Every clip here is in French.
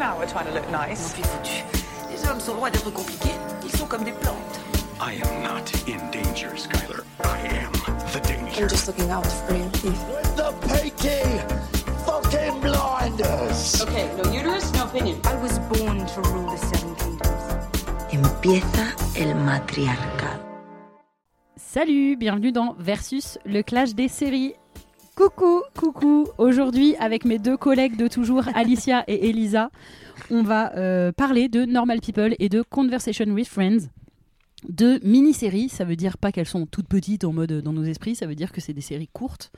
an hour trying to look nice. Non, foutu. Les hommes sont loin d'être compliqués. Ils sont comme des plantes. I am not in danger, Skyler. I am the danger. I'm just looking out for you. The peaky fucking blinders. Okay, no uterus, no opinion. I was born to rule the Seven Kingdoms. Empieza el matriarcado. Salut, bienvenue dans Versus, le clash des séries. Coucou, aujourd'hui avec mes deux collègues de toujours, Alicia et Elisa, on va parler de Normal People et de Conversation with Friends, deux mini-séries. Ça veut dire pas qu'elles sont toutes petites en mode dans nos esprits, ça veut dire que c'est des séries courtes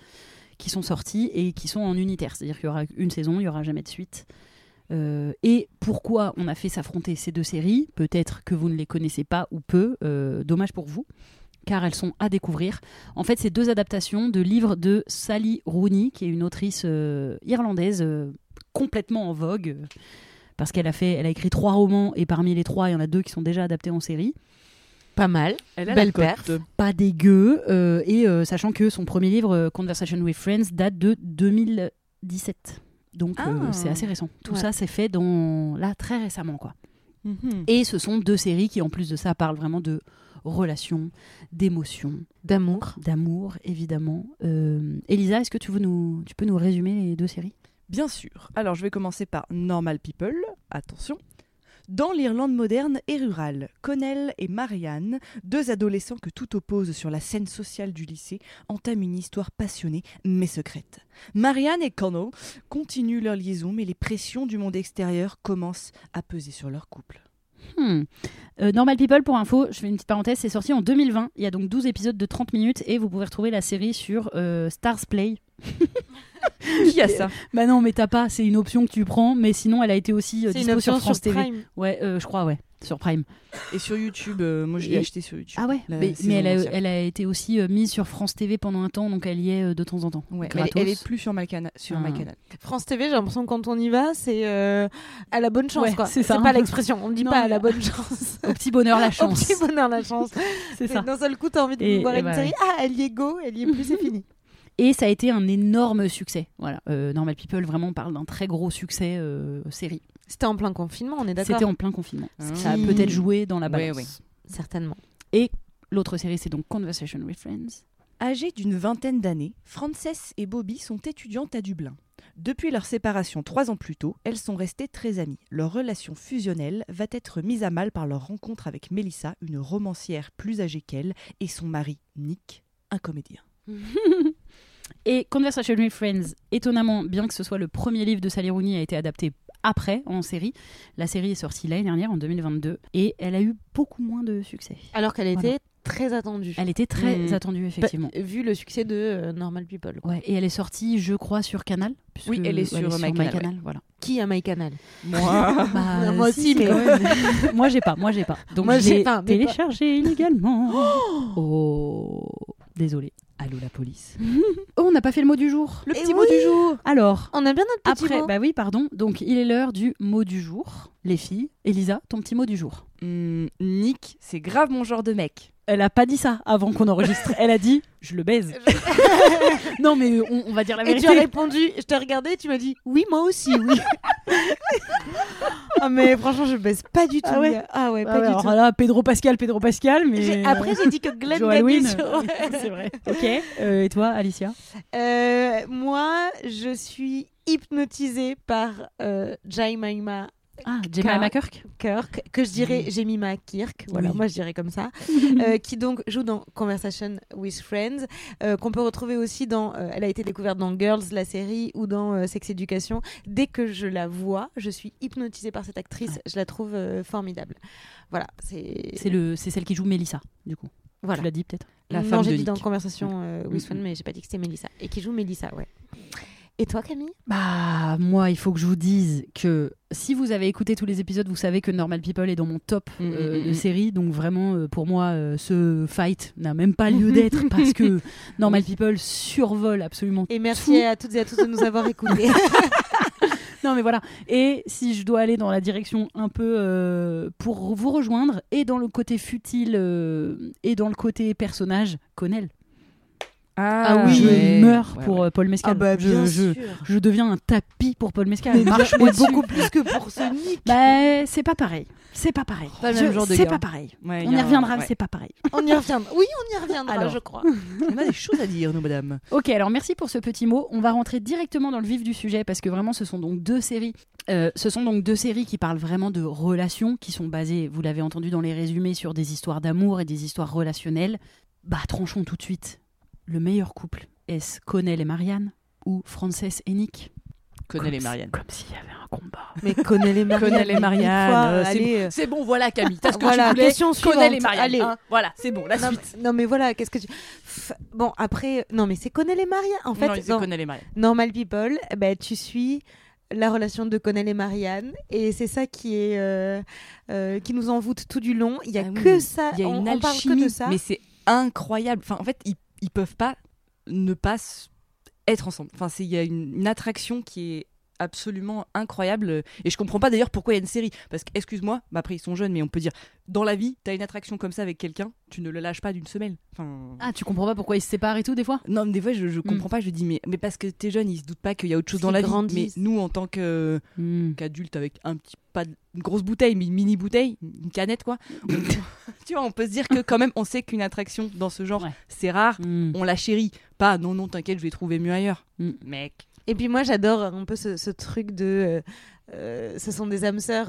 qui sont sorties et qui sont en unitaire, c'est-à-dire qu'il y aura une saison, il n'y aura jamais de suite. Et pourquoi on a fait s'affronter ces deux séries, peut-être que vous ne les connaissez pas ou peu, dommage pour vous. Car elles sont à découvrir. En fait, c'est deux adaptations de livres de Sally Rooney, qui est une autrice irlandaise complètement en vogue, parce qu'elle a écrit 3 romans, et parmi les 3, il y en a 2 qui sont déjà adaptés en série. Pas mal, belle perf, pas dégueu, et sachant que son premier livre, Conversation with Friends, date de 2017. Donc c'est assez récent. Tout ça s'est fait très récemment, quoi. Mm-hmm. Et ce sont deux séries qui, en plus de ça, parlent vraiment de relations, d'émotions, d'amour évidemment. Elisa, est-ce que tu peux nous résumer les deux séries ? Bien sûr. Alors je vais commencer par Normal People, attention. Dans l'Irlande moderne et rurale, Connell et Marianne, deux adolescents que tout oppose sur la scène sociale du lycée, entament une histoire passionnée mais secrète. Marianne et Connell continuent leur liaison, mais les pressions du monde extérieur commencent à peser sur leur couple. Normal People, pour info, je fais une petite parenthèse, c'est sorti en 2020, il y a donc 12 épisodes de 30 minutes et vous pouvez retrouver la série sur Stars Play. Qui a ça ? Bah non, mais t'as pas, c'est une option que tu prends, mais sinon elle a été aussi dispo sur France TV. Prime. Ouais, je crois, ouais, sur Prime. Et sur YouTube, moi je l'ai acheté sur YouTube. Ah ouais, mais elle a été aussi mise sur France TV pendant un temps, donc elle y est de temps en temps. Ouais, elle est plus sur ma canal. France TV, j'ai l'impression que quand on y va, c'est à la bonne chance, ouais, quoi. C'est ça, pas l'expression, on ne dit non, pas à la bonne chance. Au petit bonheur, la chance. Au petit bonheur, la chance. C'est ça. D'un seul coup, t'as envie de voir une série, elle y est go, elle y est plus, c'est fini. Et ça a été un énorme succès. Voilà. Normal People, vraiment, on parle d'un très gros succès série. C'était en plein confinement, on est d'accord ? C'était en plein confinement. Ça a peut-être joué dans la balance. Oui. Certainement. Et l'autre série, c'est donc Conversation with Friends. Âgées d'une 20aine d'années, Frances et Bobby sont étudiantes à Dublin. Depuis leur séparation 3 ans plus tôt, elles sont restées très amies. Leur relation fusionnelle va être mise à mal par leur rencontre avec Melissa, une romancière plus âgée qu'elle, et son mari, Nick, un comédien. Et Conversation with Friends, étonnamment, bien que ce soit le premier livre de Sally Rooney, a été adapté après en série. La série est sortie l'année dernière, en 2022, et elle a eu beaucoup moins de succès. Alors qu'elle était très attendue. Elle était très attendue, effectivement. Vu le succès de Normal People. Ouais, et elle est sortie, je crois, sur Canal. Oui, elle est sur My Canal. Ouais. Voilà. Qui a My Canal ? Moi. Moi aussi, mais moi j'ai pas. Donc moi, je l'ai téléchargé illégalement. Désolée. Allô la police. Oh, on n'a pas fait le mot du jour. Le petit mot du jour. Alors, on a bien notre petit mot. Bah oui, pardon. Donc, il est l'heure du mot du jour. Les filles, Elisa, ton petit mot du jour. Nick, c'est grave mon genre de mec. Elle a pas dit ça avant qu'on enregistre. Elle a dit, je le baise. Non, mais on va dire la vérité. Et tu as répondu, je t'ai regardé, tu m'as dit, oui, moi aussi, oui. Ah, mais franchement, je baise pas du tout. Ah ouais, du tout. Voilà, Pedro Pascal, mais... Après, j'ai dit que Glenn Joe Alwyn, c'est vrai. Ok, et toi, Alicia ? Moi, je suis hypnotisée par Jemima. Ah, Jemima Kirke, que je dirais Jemima Kirke, voilà, moi je dirais comme ça, qui donc joue dans Conversation with Friends, qu'on peut retrouver aussi dans, elle a été découverte dans Girls, la série, ou dans Sex Education. Dès que je la vois, je suis hypnotisée par cette actrice, je la trouve formidable. Voilà, c'est celle qui joue Melissa, du coup. Voilà. Tu l'as dit peut-être ? J'ai dit dans Conversation with Friends, mais j'ai pas dit que c'était Melissa, et qui joue Melissa, ouais. Et toi, Camille ? Bah, moi, il faut que je vous dise que si vous avez écouté tous les épisodes, vous savez que Normal People est dans mon top de série. Donc vraiment, pour moi, ce fight n'a même pas lieu d'être parce que Normal People survole absolument tout. Et merci à toutes et à tous de nous avoir écoutés. Non, mais voilà. Et si je dois aller dans la direction un peu pour vous rejoindre, et dans le côté futile et dans le côté personnage, Connell. Ah oui, je meurs pour Paul Mescal. Ah bah, je deviens un tapis pour Paul Mescal. Mais marche-moi beaucoup plus que pour ce Nick. Bah, c'est pas pareil. C'est pas pareil. Pas le même genre de gars. C'est pas pareil. Ouais, on y reviendra, mais c'est pas pareil. On y reviendra. Oui, on y reviendra, alors, je crois. On a des choses à dire, nous, madame. Ok, alors merci pour ce petit mot. On va rentrer directement dans le vif du sujet parce que vraiment, ce sont donc deux séries. Qui parlent vraiment de relations, qui sont basées, vous l'avez entendu dans les résumés, sur des histoires d'amour et des histoires relationnelles. Bah, tranchons tout de suite. Le meilleur couple, est-ce Connell et Marianne ou Frances et Nick ? Connell et Marianne. Comme s'il y avait un combat. Mais Connell et Marianne. Connell et Marianne. C'est bon, voilà Camille, t'as ce que tu voulais. Question suivante. Connell et Marianne. Allez. Hein, voilà, c'est bon, la suite. Mais, non mais voilà, qu'est-ce que tu... Bon, après... Non mais c'est Connell et Marianne. En fait, c'est Connell et Marianne. Normal People, bah, tu suis... la relation de Connell et Marianne, et c'est ça qui est qui nous envoûte tout du long. Il y a que ça, on parle que de ça. Mais c'est incroyable. Enfin, en fait, ils peuvent pas ne pas être ensemble. Enfin, il y a une attraction qui est absolument incroyable. Et je comprends pas d'ailleurs pourquoi il y a une série. Parce que, excuse-moi, après ils sont jeunes, mais on peut dire dans la vie, t'as une attraction comme ça avec quelqu'un, tu ne le lâches pas d'une semelle. Enfin... Ah, tu comprends pas pourquoi ils se séparent et tout des fois ? Non, mais des fois je comprends pas. Je dis mais parce que t'es jeune, ils se doutent pas qu'il y a autre chose dans la vie. Mais nous, en tant qu'adultes avec un petit pas une grosse bouteille, mais une mini bouteille, une canette quoi. Tu vois, on peut se dire que quand même, on sait qu'une attraction dans ce genre, c'est rare. On la chérit. Pas non, t'inquiète, je vais trouver mieux ailleurs, mec. Et puis moi j'adore un peu ce truc de ce sont des âmes sœurs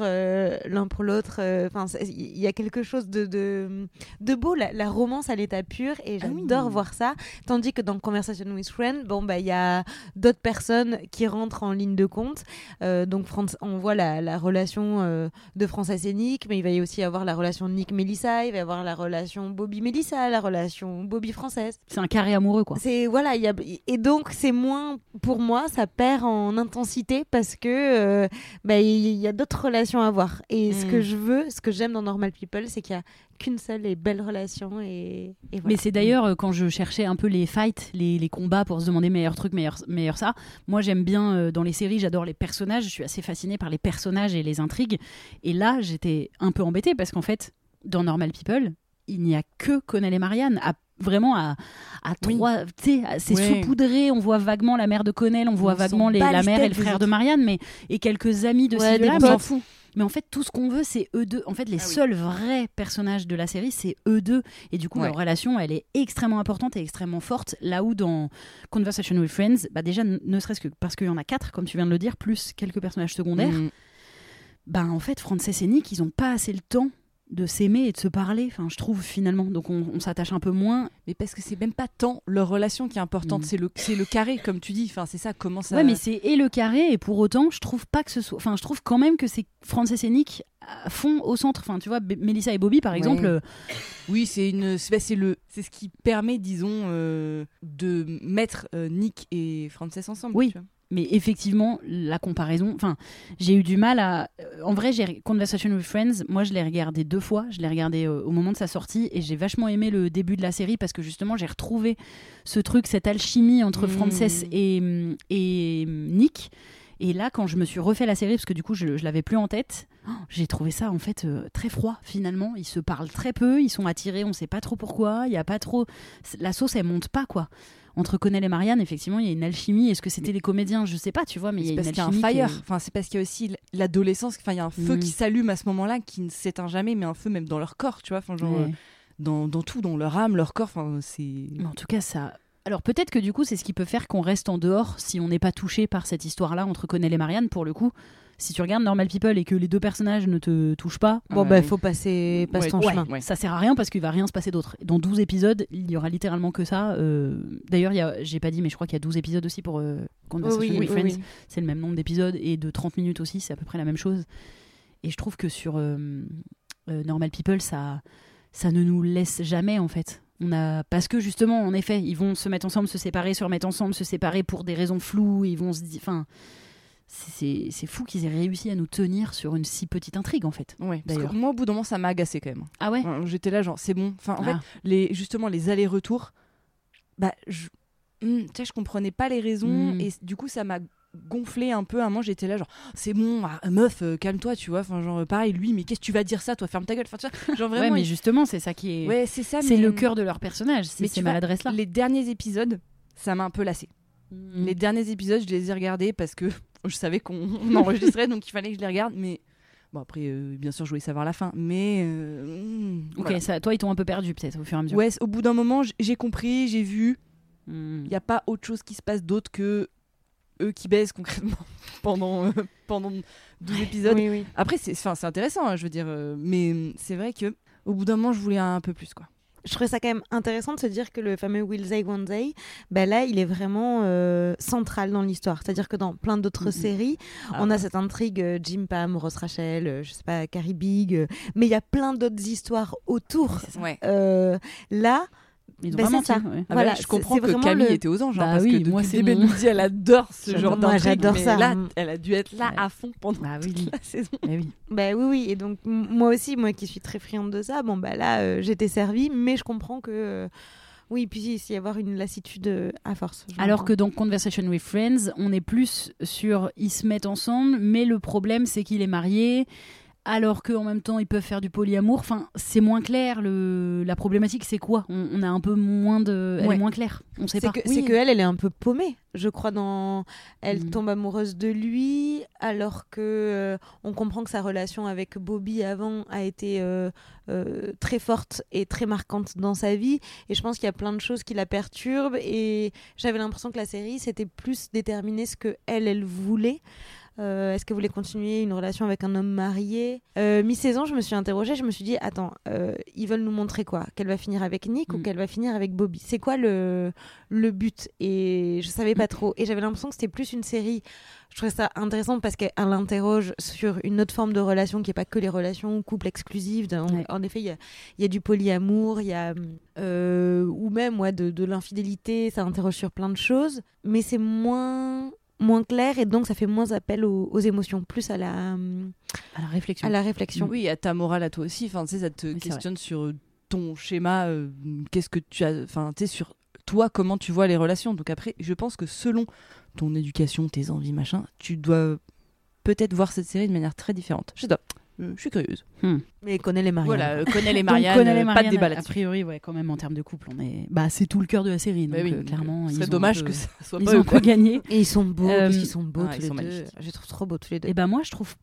l'un pour l'autre, enfin il y a quelque chose de beau, la romance à l'état pur, et j'adore voir ça, tandis que dans Conversation with Friends, bon bah il y a d'autres personnes qui rentrent en ligne de compte, donc on voit la relation de Frances et Nick, mais il va y aussi avoir la relation Nick Melissa, il va y avoir la relation Bobby Melissa, la relation Bobby Frances. C'est un carré amoureux quoi. C'est voilà, et donc c'est moins, pour moi ça perd en intensité parce que il y a d'autres relations à voir. Et ce que j'aime dans Normal People, c'est qu'il n'y a qu'une seule et belle relation. Et voilà. Mais c'est d'ailleurs, quand je cherchais un peu les fights, les combats pour se demander meilleur truc, meilleur ça, moi j'aime bien, dans les séries, j'adore les personnages, je suis assez fascinée par les personnages et les intrigues. Et là, j'étais un peu embêtée parce qu'en fait, dans Normal People, il n'y a que Connell et Marianne, vraiment à trois, tu sais, c'est saupoudré, on voit vaguement la mère de Connell, on voit vaguement la mère et le frère de Marianne, mais et quelques amis de ces deux-là, on s'en fout. Mais en fait, tout ce qu'on veut, c'est eux deux. En fait, les seuls vrais personnages de la série, c'est eux deux. Et du coup, leur relation, elle est extrêmement importante et extrêmement forte. Là où dans Conversation with Friends, bah déjà, ne serait-ce que parce qu'il y en a 4, comme tu viens de le dire, plus quelques personnages secondaires, bah en fait, Frances et Nick, ils n'ont pas assez le temps de s'aimer et de se parler, enfin, je trouve finalement. Donc on s'attache un peu moins. Mais parce que c'est même pas tant leur relation qui est importante, c'est le carré, comme tu dis. Enfin, c'est ça, comment ça... Ouais, mais c'est et le carré, et pour autant, je trouve pas que ce soit... Enfin, je trouve quand même que c'est Frances et Nick font au centre. Enfin, tu vois, Melissa et Bobby, par exemple... Oui, c'est ce qui permet, disons, de mettre Nick et Frances ensemble. Oui. Tu vois. Mais effectivement, la comparaison... Enfin, j'ai eu du mal à... En vrai, Conversation with Friends, moi, je l'ai regardé 2 fois. Je l'ai regardé au moment de sa sortie et j'ai vachement aimé le début de la série parce que justement, j'ai retrouvé ce truc, cette alchimie entre Frances et Nick. Et là, quand je me suis refait la série, parce que du coup, je ne l'avais plus en tête, j'ai trouvé ça, en fait, très froid, finalement. Ils se parlent très peu, ils sont attirés, on ne sait pas trop pourquoi, il n'y a pas trop... La sauce, elle ne monte pas, quoi. Entre Connell et Marianne, effectivement, il y a une alchimie. Est-ce que c'était des comédiens ? Je ne sais pas, tu vois, mais il y a une alchimie. C'est parce qu'il y a un fire. Enfin, c'est parce qu'il y a aussi l'adolescence. Enfin, il y a un feu qui s'allume à ce moment-là, qui ne s'éteint jamais, mais un feu même dans leur corps, tu vois. Enfin, genre, dans tout, dans leur âme, leur corps. Enfin, c'est... En tout cas, ça... Alors peut-être que du coup, c'est ce qui peut faire qu'on reste en dehors si on n'est pas touché par cette histoire-là entre Connell et Marianne. Pour le coup, si tu regardes Normal People et que les deux personnages ne te touchent pas, faut passer ton chemin. Ouais. Ça sert à rien parce qu'il va rien se passer d'autre. Dans 12 épisodes, il y aura littéralement que ça. D'ailleurs, j'ai pas dit, mais je crois qu'il y a 12 épisodes aussi pour Conversation with Friends. Oui. C'est le même nombre d'épisodes et de 30 minutes aussi, c'est à peu près la même chose. Et je trouve que sur Normal People, ça ne nous laisse jamais en fait. Parce que justement, en effet, ils vont se mettre ensemble, se séparer, se remettre ensemble, se séparer pour des raisons floues. Ils vont se dire, enfin, c'est fou qu'ils aient réussi à nous tenir sur une si petite intrigue en fait. Ouais, parce que moi, au bout d'un moment, ça m'a agacée quand même. Ah ouais. J'étais là, genre, c'est bon. Enfin, en fait, les allers-retours, bah, tu sais, je comprenais pas les raisons et du coup, ça m'a gonflé un peu à un moment, j'étais là genre c'est bon meuf calme-toi tu vois, enfin genre pareil lui mais qu'est-ce que tu vas dire ça toi, ferme ta gueule, enfin tu vois genre vraiment. Ouais mais justement c'est ça qui est ouais, c'est ça, c'est mais... le cœur de leur personnage, c'est ces maladresses là. Les derniers épisodes, ça m'a un peu lassée. Mmh. Les derniers épisodes, je les ai regardés parce que je savais qu'on enregistrait donc il fallait que je les regarde, mais bon après bien sûr je voulais savoir la fin, mais OK, voilà. Ça toi ils t'ont un peu perdu peut-être au fur et à mesure. Ouais, au bout d'un moment, j'ai compris, j'ai vu il y a pas autre chose qui se passe d'autre que eux qui baissent concrètement pendant 12 épisodes. Oui, oui. Après, c'est intéressant, hein, je veux dire, mais c'est vrai qu'au bout d'un moment, je voulais un peu plus, quoi. Je trouvais ça quand même intéressant de se dire que le fameux Will They, Won't They, bah là, il est vraiment central dans l'histoire. C'est-à-dire que dans plein d'autres séries, on a cette intrigue Jim, Pam, Ross, Rachel, je sais pas, Carrie Big, mais il y a plein d'autres histoires autour. Ouais. Là... Ils ont bah vraiment ça. Ouais. Ah voilà, bah là, je comprends que Camille était aux anges, bah parce que moi, c'est début midi, elle adore ce genre d'intrigue. J'adore mais ça. Là, elle a dû être là à fond pendant toute la saison. Bah oui. Et donc moi aussi, qui suis très friande de ça, bon bah là, j'étais servie, mais je comprends que oui, puis il y a avoir une lassitude à force. Alors que dans Conversation with Friends, on est plus sur ils se mettent ensemble, mais le problème c'est qu'il est marié. Alors qu'en même temps, ils peuvent faire du polyamour. Enfin, c'est moins clair. La problématique, c'est quoi ? On a un peu moins de... Elle est moins claire. On sait pas. C'est que elle est un peu paumée. Je crois elle tombe amoureuse de lui, alors que on comprend que sa relation avec Bobby avant a été très forte et très marquante dans sa vie. Et je pense qu'il y a plein de choses qui la perturbent. Et j'avais l'impression que la série, c'était plus déterminer ce que elle voulait. Est-ce que vous voulez continuer une relation avec un homme marié ? Mi-saison, je me suis interrogée, je me suis dit, attends, ils veulent nous montrer quoi ? Qu'elle va finir avec Nick ou qu'elle va finir avec Bobby ? C'est quoi le but ? Et je savais pas trop. Et j'avais l'impression que c'était plus une série... Je trouvais ça intéressant parce qu'elle l'interroge sur une autre forme de relation qui n'est pas que les relations couple exclusives. En effet, il y a du polyamour, il y a ou même de l'infidélité. Ça interroge sur plein de choses, mais c'est moins clair et donc ça fait moins appel aux émotions, plus à la réflexion. À la réflexion. Oui, à ta morale à toi aussi. Enfin, tu sais, ça te questionne sur ton schéma. Qu'est-ce que tu as, enfin, tu sais, sur toi, comment tu vois les relations. Donc après, je pense que selon ton éducation, tes envies, machin, tu dois peut-être voir cette série de manière très différente. Je sais pas. Je suis curieuse. Mais connais les Mariannes. Voilà, connais les Mariannes. Pas de débat là-dessus. A priori, ouais, quand même en termes de couple, on est. Bah, c'est tout le cœur de la série, donc clairement. C'est dommage que ça soit pas. Ils ont quoi gagner. Et ils sont beaux, parce qu'ils sont beaux tous les deux. Je les trouve trop beaux tous les deux. Et ben moi, je trouve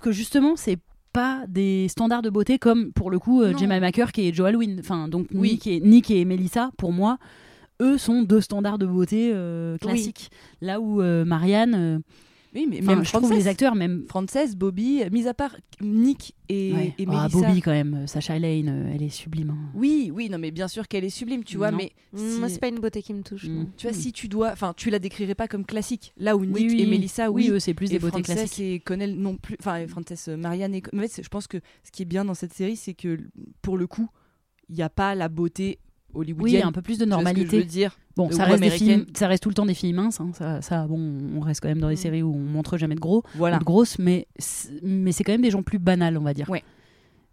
que justement, c'est pas des standards de beauté comme pour le coup Jemima Kirke et Joe Alwyn. Enfin, donc Nick et Melissa, pour moi, eux sont deux standards de beauté classiques. Oui. Là où Marianne. Oui, mais même je trouve les acteurs, même Frances, Bobby, mis à part Nick et Melissa. Ah, Bobby quand même, Sasha Lane, elle est sublime. Hein. Oui, non mais bien sûr qu'elle est sublime, tu vois, mais moi c'est pas une beauté qui me touche. Tu vois, si tu dois, enfin, tu la décrirais pas comme classique. Là où Nick et Melissa, eux c'est plus des beautés classiques. Frances et Connell non plus, enfin Frances, Marianne et Connell. En fait, je pense que ce qui est bien dans cette série, c'est que pour le coup, il y a pas la beauté hollywoodienne. Oui, un peu plus de normalité. Je veux dire. Bon, ça reste tout le temps des filles minces. Hein, on reste quand même dans des séries où on montre jamais de gros, de grosses, mais c'est quand même des gens plus banals, on va dire. Ouais.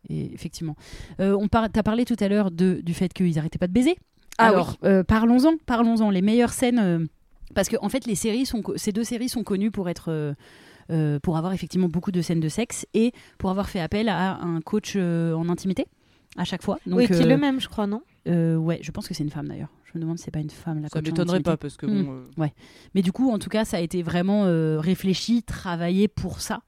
Et effectivement. T'as parlé tout à l'heure du fait qu'ils n'arrêtaient pas de baiser. Alors, parlons-en. Les meilleures scènes, parce que en fait, les séries ces deux séries sont connues pour être. Pour avoir effectivement beaucoup de scènes de sexe et pour avoir fait appel à un coach en intimité à chaque fois. Donc, qui est le même, je crois, non ? Ouais, je pense que c'est une femme d'ailleurs. Je me demande si c'est pas une femme la coach. Ça m'étonnerait pas parce que bon. Ouais. Mais du coup, en tout cas, ça a été vraiment réfléchi, travaillé pour ça.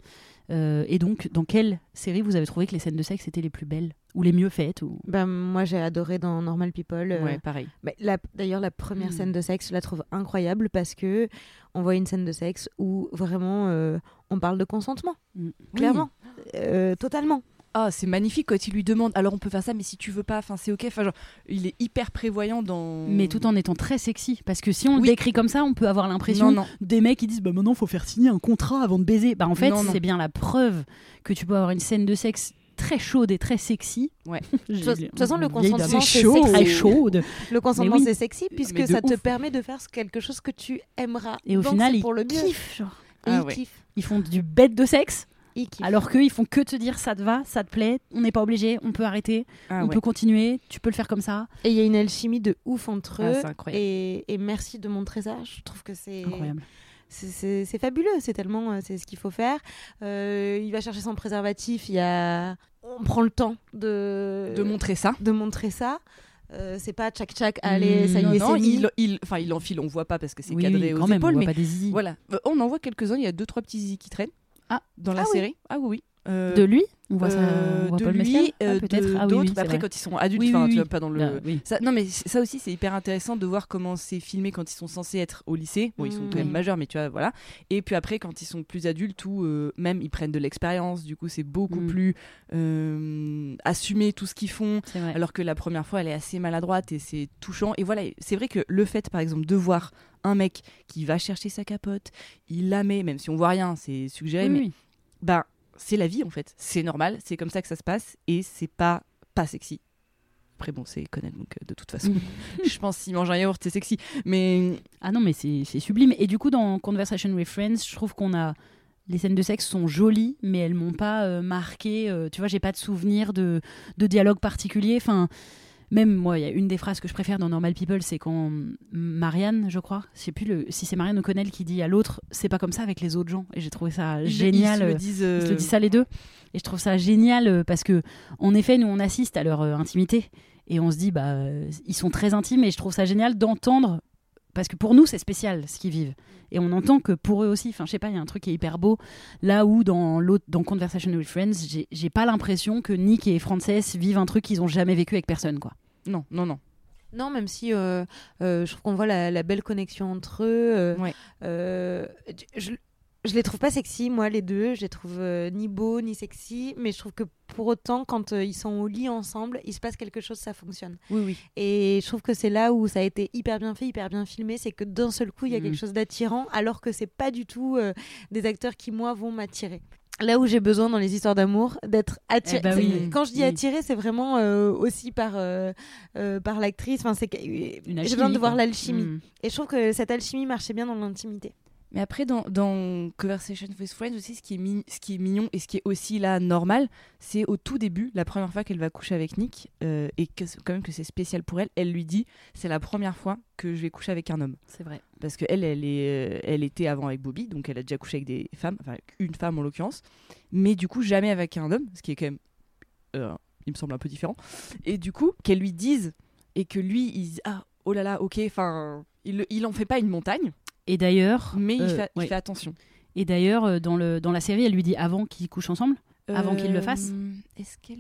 Et donc, dans quelle série vous avez trouvé que les scènes de sexe étaient les plus belles ou les mieux faites ? Ben moi, j'ai adoré dans Normal People. Ouais, pareil. Bah, d'ailleurs, la première scène de sexe, je la trouve incroyable parce que on voit une scène de sexe où vraiment on parle de consentement, clairement, totalement. Ah, c'est magnifique quand il lui demande. Alors on peut faire ça, mais si tu veux pas, enfin c'est ok. Enfin, genre, il est hyper prévoyant dans. Mais tout en étant très sexy, parce que si on le décrit comme ça, on peut avoir l'impression des mecs qui disent bah maintenant faut faire signer un contrat avant de baiser. Bah en fait c'est bien la preuve que tu peux avoir une scène de sexe très chaude et très sexy. Ouais. De toute façon le consentement c'est très chaude. Le consentement c'est sexy puisque ça te permet de faire quelque chose que tu aimeras. Et au final ils kiffent. Ils font du bête de sexe. Alors qu'eux, ils font que te dire ça te va, ça te plaît, on n'est pas obligé, on peut arrêter, on peut continuer, tu peux le faire comme ça. Et il y a une alchimie de ouf entre eux. C'est incroyable. Et merci de montrer ça, je trouve que c'est incroyable. c'est fabuleux, c'est tellement, c'est ce qu'il faut faire. Il va chercher son préservatif, on prend le temps de montrer ça. C'est pas tchac-tchac, allez, ça y est, c'est mis. Enfin, il enfile, on voit pas parce que c'est cadré aux épaules, mais voilà. On en voit quelques-uns, il y a 2-3 petits zizi qui traînent dans la série. Ah oui, oui. De lui on voit ça, on voit de Paul Mescal peut-être d'autres oui, après vrai. Quand ils sont adultes tu vois, pas dans le ça, non mais ça aussi c'est hyper intéressant de voir comment c'est filmé quand ils sont censés être au lycée, bon ils sont quand même majeurs mais tu vois voilà, et puis après quand ils sont plus adultes où même ils prennent de l'expérience, du coup c'est beaucoup plus assumé tout ce qu'ils font, alors que la première fois elle est assez maladroite et c'est touchant. Et voilà, c'est vrai que le fait par exemple de voir un mec qui va chercher sa capote, il la met, même si on voit rien, c'est suggéré, mais bah c'est la vie en fait, c'est normal, c'est comme ça que ça se passe et c'est pas sexy. Après bon, c'est Connell donc de toute façon, je pense s'il mange un yaourt c'est sexy. Mais ah non mais c'est sublime. Et du coup dans Conversation with Friends, je trouve qu'on a les scènes de sexe sont jolies mais elles m'ont pas marquée. Tu vois, j'ai pas de souvenir de dialogue particulier. Enfin même moi, il y a une des phrases que je préfère dans Normal People, c'est quand Marianne, je crois, je sais plus si c'est Marianne ou Connell qui dit à l'autre, c'est pas comme ça avec les autres gens. Et j'ai trouvé ça génial. Ils se le disent ça les deux. Et je trouve ça génial parce que, en effet, nous on assiste à leur intimité et on se dit, bah, ils sont très intimes. Et je trouve ça génial d'entendre, parce que pour nous c'est spécial ce qu'ils vivent. Et on entend que pour eux aussi, enfin je sais pas, il y a un truc qui est hyper beau là où dans Conversation with Friends, j'ai pas l'impression que Nick et Frances vivent un truc qu'ils ont jamais vécu avec personne quoi. Non, non, non. Non, même si je trouve qu'on voit la belle connexion entre eux. Je les trouve pas sexy, moi, les deux. Je les trouve ni beaux, ni sexy. Mais je trouve que pour autant, quand ils sont au lit ensemble, il se passe quelque chose, ça fonctionne. Oui, oui. Et je trouve que c'est là où ça a été hyper bien fait, hyper bien filmé. C'est que d'un seul coup, il y a quelque chose d'attirant, alors que c'est pas du tout des acteurs qui, moi, vont m'attirer. Là où j'ai besoin dans les histoires d'amour d'être attirée. Eh ben oui, quand je dis attirée, c'est vraiment aussi par l'actrice. Enfin, j'ai besoin de voir l'alchimie. Et je trouve que cette alchimie marchait bien dans l'intimité. Mais après, dans Conversation with Friends aussi, ce qui est mignon et ce qui est aussi là normal, c'est au tout début, la première fois qu'elle va coucher avec Nick, et que, quand même que c'est spécial pour elle, elle lui dit « c'est la première fois que je vais coucher avec un homme ». C'est vrai. Parce qu'elle elle était avant avec Bobby, donc elle a déjà couché avec des femmes, enfin une femme en l'occurrence, mais du coup jamais avec un homme, ce qui est quand même, il me semble un peu différent. Et du coup, qu'elle lui dise, et que lui, il dise « ah, oh là là, ok », enfin, il en fait pas une montagne. Et d'ailleurs, mais il fait attention. Et d'ailleurs, dans la série, elle lui dit avant qu'ils couchent ensemble, avant qu'ils le fassent. Est-ce qu'elle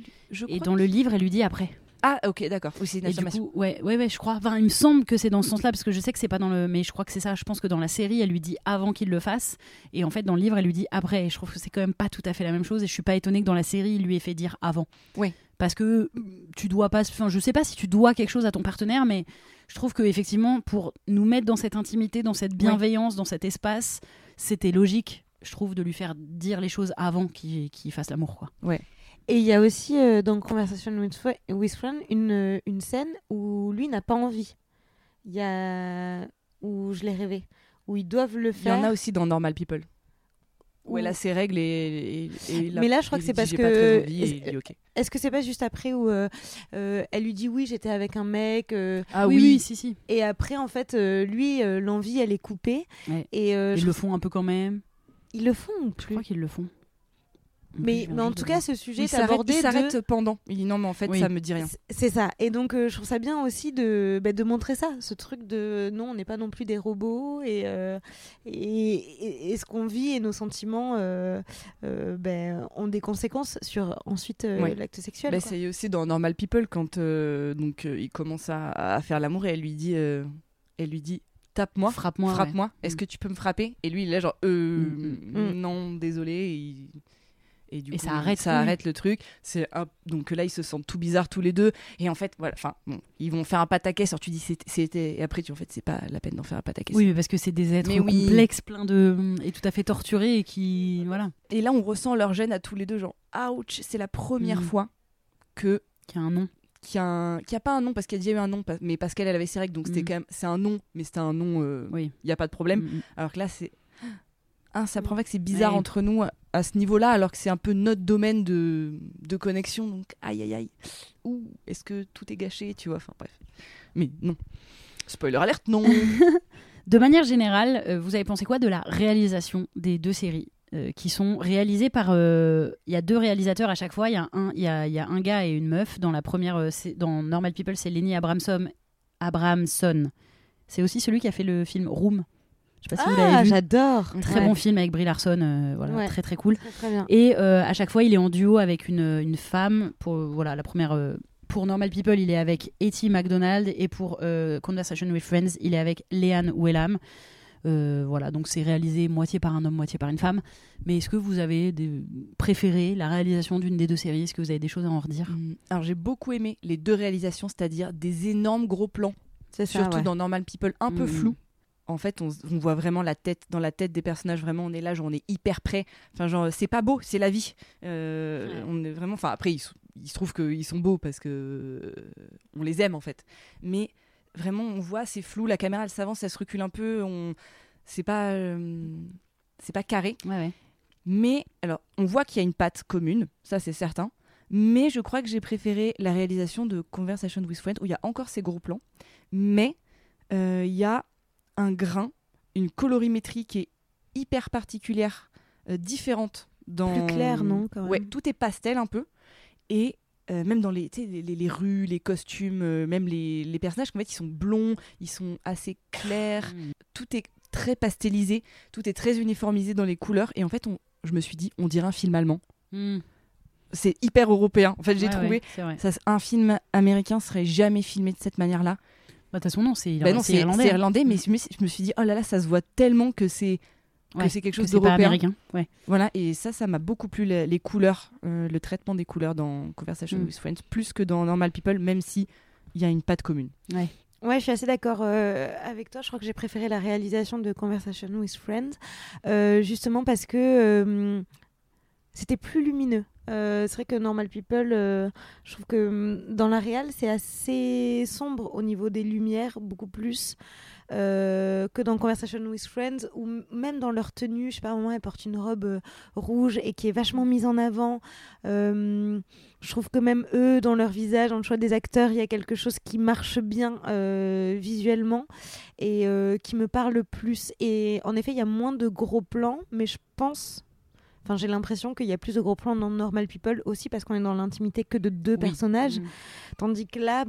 Et dans le livre, elle lui dit après. Ah, ok, d'accord. Oui, c'est une affirmation. Du coup, ouais, je crois. Enfin, il me semble que c'est dans ce sens-là, parce que je sais que c'est pas dans le, mais je crois que c'est ça. Je pense que dans la série, elle lui dit avant qu'il le fasse, et en fait, dans le livre, elle lui dit après. Et je trouve que c'est quand même pas tout à fait la même chose. Et je suis pas étonnée que dans la série, il lui ait fait dire avant. Oui. Parce que tu dois pas. Enfin, je sais pas si tu dois quelque chose à ton partenaire, mais je trouve que effectivement, pour nous mettre dans cette intimité, dans cette bienveillance, dans cet espace, c'était logique, je trouve, de lui faire dire les choses avant qu'il fasse l'amour, quoi. Ouais. Et il y a aussi dans Conversation with Friends une scène où lui n'a pas envie. Il y a où je l'ai rêvé, où ils doivent le faire. Il y en a aussi dans Normal People. Où elle a ses règles et mais là je crois que c'est parce que est-ce que c'est pas juste après où elle lui dit oui j'étais avec un mec oui. Et après en fait lui l'envie elle est coupée et ils le font un peu quand même, ils le font ou plus, je crois qu'ils le font. Mais en tout cas, ce sujet est abordé. Il s'arrête pendant. Il dit non, mais en fait, ça me dit rien. C'est ça. Et donc, je trouve ça bien aussi de montrer ça, ce truc de non, on n'est pas non plus des robots et ce qu'on vit et nos sentiments ont des conséquences sur ensuite l'acte sexuel. Bah, c'est aussi dans Normal People quand il commence à faire l'amour et elle lui dit. Tape-moi, frappe-moi. Est-ce que tu peux me frapper ? Et lui, il est là genre non, désolé. Et du coup, ça arrête le truc. C'est donc là, ils se sentent tout bizarres tous les deux. Et en fait, voilà, enfin, bon, ils vont faire un pataquès. Alors tu dis c'était. Et après, c'est pas la peine d'en faire un pataquès. Oui, mais parce que c'est des êtres complexes, plein de et tout à fait torturés et qui voilà. Et là, on ressent leur gêne à tous les deux, genre ouch, c'est la première fois que qu'il y a un nom. Qui a pas un nom parce qu'elle disait un nom mais parce qu'elle avait ses règles donc c'était quand même c'est un nom mais c'était un nom y a pas de problème alors que là c'est ça prend vrai que c'est bizarre entre nous à ce niveau là alors que c'est un peu notre domaine de connexion donc aïe ou est-ce que tout est gâché tu vois enfin bref mais non spoiler alerte non De manière générale, vous avez pensé quoi de la réalisation des deux séries qui sont réalisées par... Il y a deux réalisateurs à chaque fois. Il y a un gars et une meuf. Dans la première, dans Normal People, c'est Lenny Abrahamson. C'est aussi celui qui a fait le film Room. Je sais pas si vous l'avez vu. J'adore. Très bon film avec Brie Larson, voilà, très très cool. Très, très bien. Et à chaque fois, il est en duo avec une femme pour la première. Pour Normal People, il est avec Hettie Macdonald et pour Conversation with Friends, il est avec Leanne Welham. Donc c'est réalisé moitié par un homme, moitié par une femme. Mais est-ce que vous avez préféré la réalisation d'une des deux séries? Est-ce que vous avez des choses à en redire? Alors j'ai beaucoup aimé les deux réalisations, c'est-à-dire des énormes gros plans, c'est ça, surtout dans Normal People, un peu flou. En fait, on voit vraiment la tête, dans la tête des personnages. Vraiment, on est là, genre, on est hyper près. Enfin, genre, c'est pas beau, c'est la vie. On est vraiment. Enfin, après, il se trouve qu'ils sont beaux parce que on les aime en fait. Mais vraiment, on voit, c'est flou. La caméra, elle s'avance, elle se recule un peu. C'est pas carré. Ouais. Mais alors, on voit qu'il y a une patte commune, ça c'est certain. Mais je crois que j'ai préféré la réalisation de Conversation with Friends où il y a encore ces gros plans, mais il y a un grain, une colorimétrie qui est hyper particulière, différente. Plus clair, non quand même. Ouais, tout est pastel un peu. Et même dans les rues, les costumes, même les personnages, en fait, ils sont blonds, ils sont assez clairs. Tout est très pastelisé, tout est très uniformisé dans les couleurs. Et en fait, je me suis dit, on dirait un film allemand. C'est hyper européen. En fait, j'ai trouvé un film américain serait jamais filmé de cette manière-là. De toute façon, non, c'est irlandais. C'est irlandais, mais je me suis dit, oh là là, ça se voit tellement que c'est quelque chose d'européen. Pas américain. Ouais. Voilà, et ça m'a beaucoup plu, les couleurs, le traitement des couleurs dans Conversation with Friends, plus que dans Normal People, même s'il y a une patte commune. Ouais, je suis assez d'accord avec toi. Je crois que j'ai préféré la réalisation de Conversation with Friends, justement parce que c'était plus lumineux. C'est vrai que Normal People, je trouve que dans la réal, c'est assez sombre au niveau des lumières, beaucoup plus que dans Conversation with Friends, ou même dans leur tenue. Je sais pas, au moment, elle porte une robe rouge et qui est vachement mise en avant. Je trouve que même eux, dans leur visage, dans le choix des acteurs, il y a quelque chose qui marche bien visuellement et qui me parle plus. Et en effet, il y a moins de gros plans, mais je pense... Enfin, j'ai l'impression qu'il y a plus de gros plans dans Normal People aussi parce qu'on est dans l'intimité que de deux personnages. Tandis que là,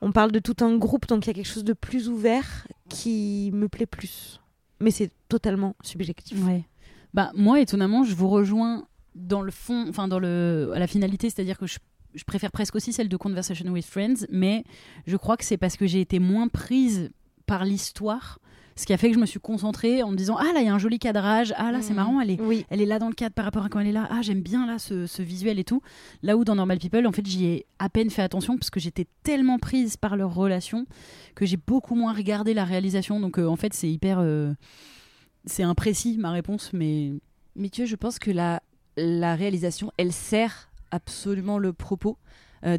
on parle de tout un groupe, donc il y a quelque chose de plus ouvert qui me plaît plus. Mais c'est totalement subjectif. Ouais. Bah, moi, étonnamment, je vous rejoins dans le fond, enfin à la finalité, c'est-à-dire que je préfère presque aussi celle de Conversation with Friends, mais je crois que c'est parce que j'ai été moins prise par l'histoire. Ce qui a fait que je me suis concentrée en me disant « Ah, là, il y a un joli cadrage. Ah, là, c'est marrant. Elle est là dans le cadre par rapport à quand elle est là. Ah, j'aime bien là ce visuel et tout. » Là où dans Normal People, en fait, j'y ai à peine fait attention parce que j'étais tellement prise par leur relation que j'ai beaucoup moins regardé la réalisation. Donc, en fait, c'est hyper... c'est imprécis, ma réponse, mais... Mais tu vois, je pense que la réalisation, elle sert absolument le propos.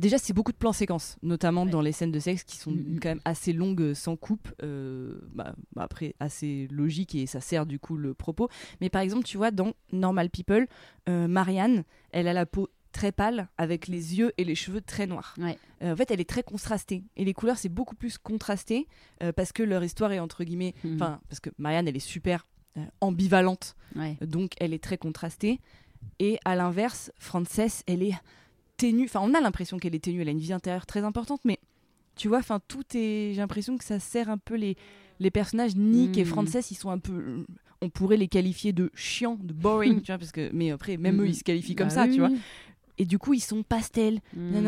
Déjà, c'est beaucoup de plans séquences, notamment dans les scènes de sexe qui sont quand même assez longues, sans coupe. Après, assez logique et ça sert du coup le propos. Mais par exemple, tu vois, dans Normal People, Marianne, elle a la peau très pâle, avec les yeux et les cheveux très noirs. En fait, elle est très contrastée. Et les couleurs, c'est beaucoup plus contrasté parce que leur histoire est entre guillemets... Parce que Marianne, elle est super ambivalente. Donc, elle est très contrastée. Et à l'inverse, Frances, elle est... ténue, enfin on a l'impression qu'elle est ténue, elle a une vie intérieure très importante, mais tu vois, enfin tout est, j'ai l'impression que ça sert un peu les personnages. Nick et Frances, ils sont un peu, on pourrait les qualifier de chiants, de boring, tu vois, parce que mais après même eux ils se qualifient comme ça, tu vois. Et du coup, ils sont pastels.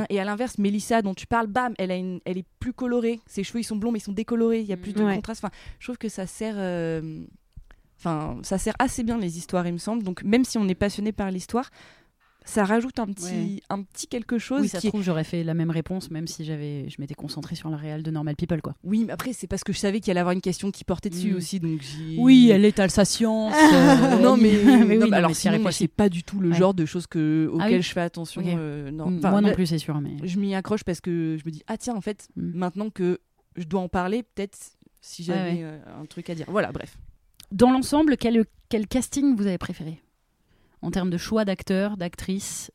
Et à l'inverse, Melissa, dont tu parles, bam, elle est plus colorée, ses cheveux ils sont blonds mais ils sont décolorés, il y a plus de contraste. Enfin, je trouve que ça sert ça sert assez bien les histoires, il me semble. Donc même si on est passionné par l'histoire, ça rajoute un petit quelque chose. Oui, ça se trouve, j'aurais fait la même réponse, même si je m'étais concentrée sur la réal de Normal People, quoi. Oui, mais après, c'est parce que je savais qu'il y allait avoir une question qui portait dessus aussi, donc oui, elle est à sa science. Non, mais... alors, sinon, moi, c'est pas du tout le genre de choses auxquelles je fais attention. Non. Moi non plus, c'est sûr, mais... Je m'y accroche parce que je me dis, ah tiens, en fait, maintenant que je dois en parler, peut-être si j'avais un truc à dire. Voilà, bref. Dans l'ensemble, quel casting vous avez préféré ? En termes de choix d'acteurs, d'actrices.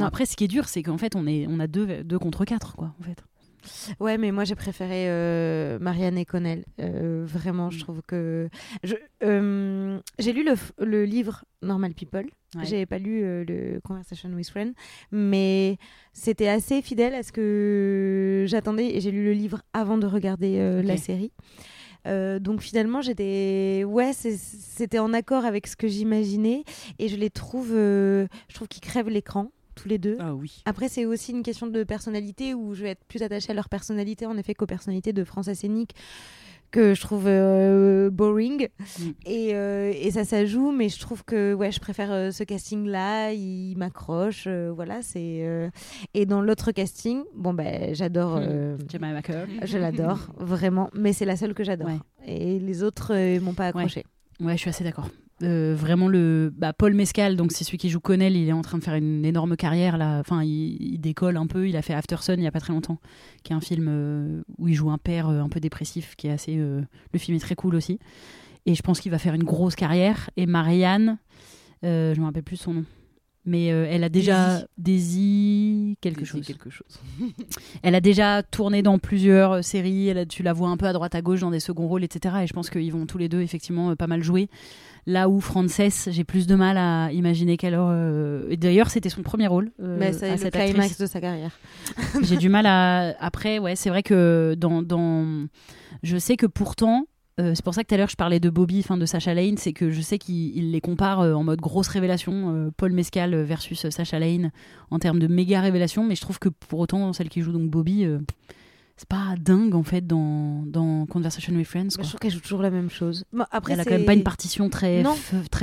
Après, ce qui est dur, c'est qu'en fait, on a deux contre quatre, quoi, en fait. Ouais, mais moi j'ai préféré Marianne et Connell. Vraiment, je trouve que j'ai lu le livre Normal People. Ouais. J'avais pas lu le Conversation with Friends, mais c'était assez fidèle à ce que j'attendais. Et j'ai lu le livre avant de regarder la série. Donc finalement j'étais c'était en accord avec ce que j'imaginais, et je trouve qu'ils crèvent l'écran tous les deux. Ah oui. Après c'est aussi une question de personnalité, où je vais être plus attachée à leur personnalité en effet qu'aux personnalités de Frances et Nick, que je trouve boring. Et ça joue, mais je trouve que je préfère ce casting là, il m'accroche, et dans l'autre casting, j'adore Jemima Kirke. Je l'adore vraiment, mais c'est la seule que j'adore. Et les autres m'ont pas accroché. Ouais, je suis assez d'accord. Vraiment Paul Mescal, donc c'est celui qui joue Connell, il est en train de faire une énorme carrière là. Enfin, il décolle un peu. Il a fait After Sun il y a pas très longtemps, qui est un film où il joue un père un peu dépressif, qui est assez. Le film est très cool aussi. Et je pense qu'il va faire une grosse carrière. Et Marianne, je me rappelle plus son nom, mais elle a déjà Daisy quelque chose. Elle a déjà tourné dans plusieurs séries. Tu la vois un peu à droite à gauche dans des seconds rôles, etc. Et je pense qu'ils vont tous les deux effectivement pas mal jouer. Là où Frances, j'ai plus de mal à imaginer qu'elle... D'ailleurs, c'était son premier rôle mais ça, à cette actrice. C'est le climax de sa carrière. J'ai du mal à... Après, c'est vrai que dans... Je sais que pourtant... c'est pour ça que tout à l'heure, je parlais de Bobby, de Sasha Lane. C'est que je sais qu'il les compare en mode grosse révélation. Paul Mescal versus Sasha Lane en termes de méga révélation. Mais je trouve que pour autant, celle qui joue donc Bobby... c'est pas dingue en fait dans Conversation with Friends, quoi. Je trouve qu'elle joue toujours la même chose. Bon, après, elle a quand même pas une partition très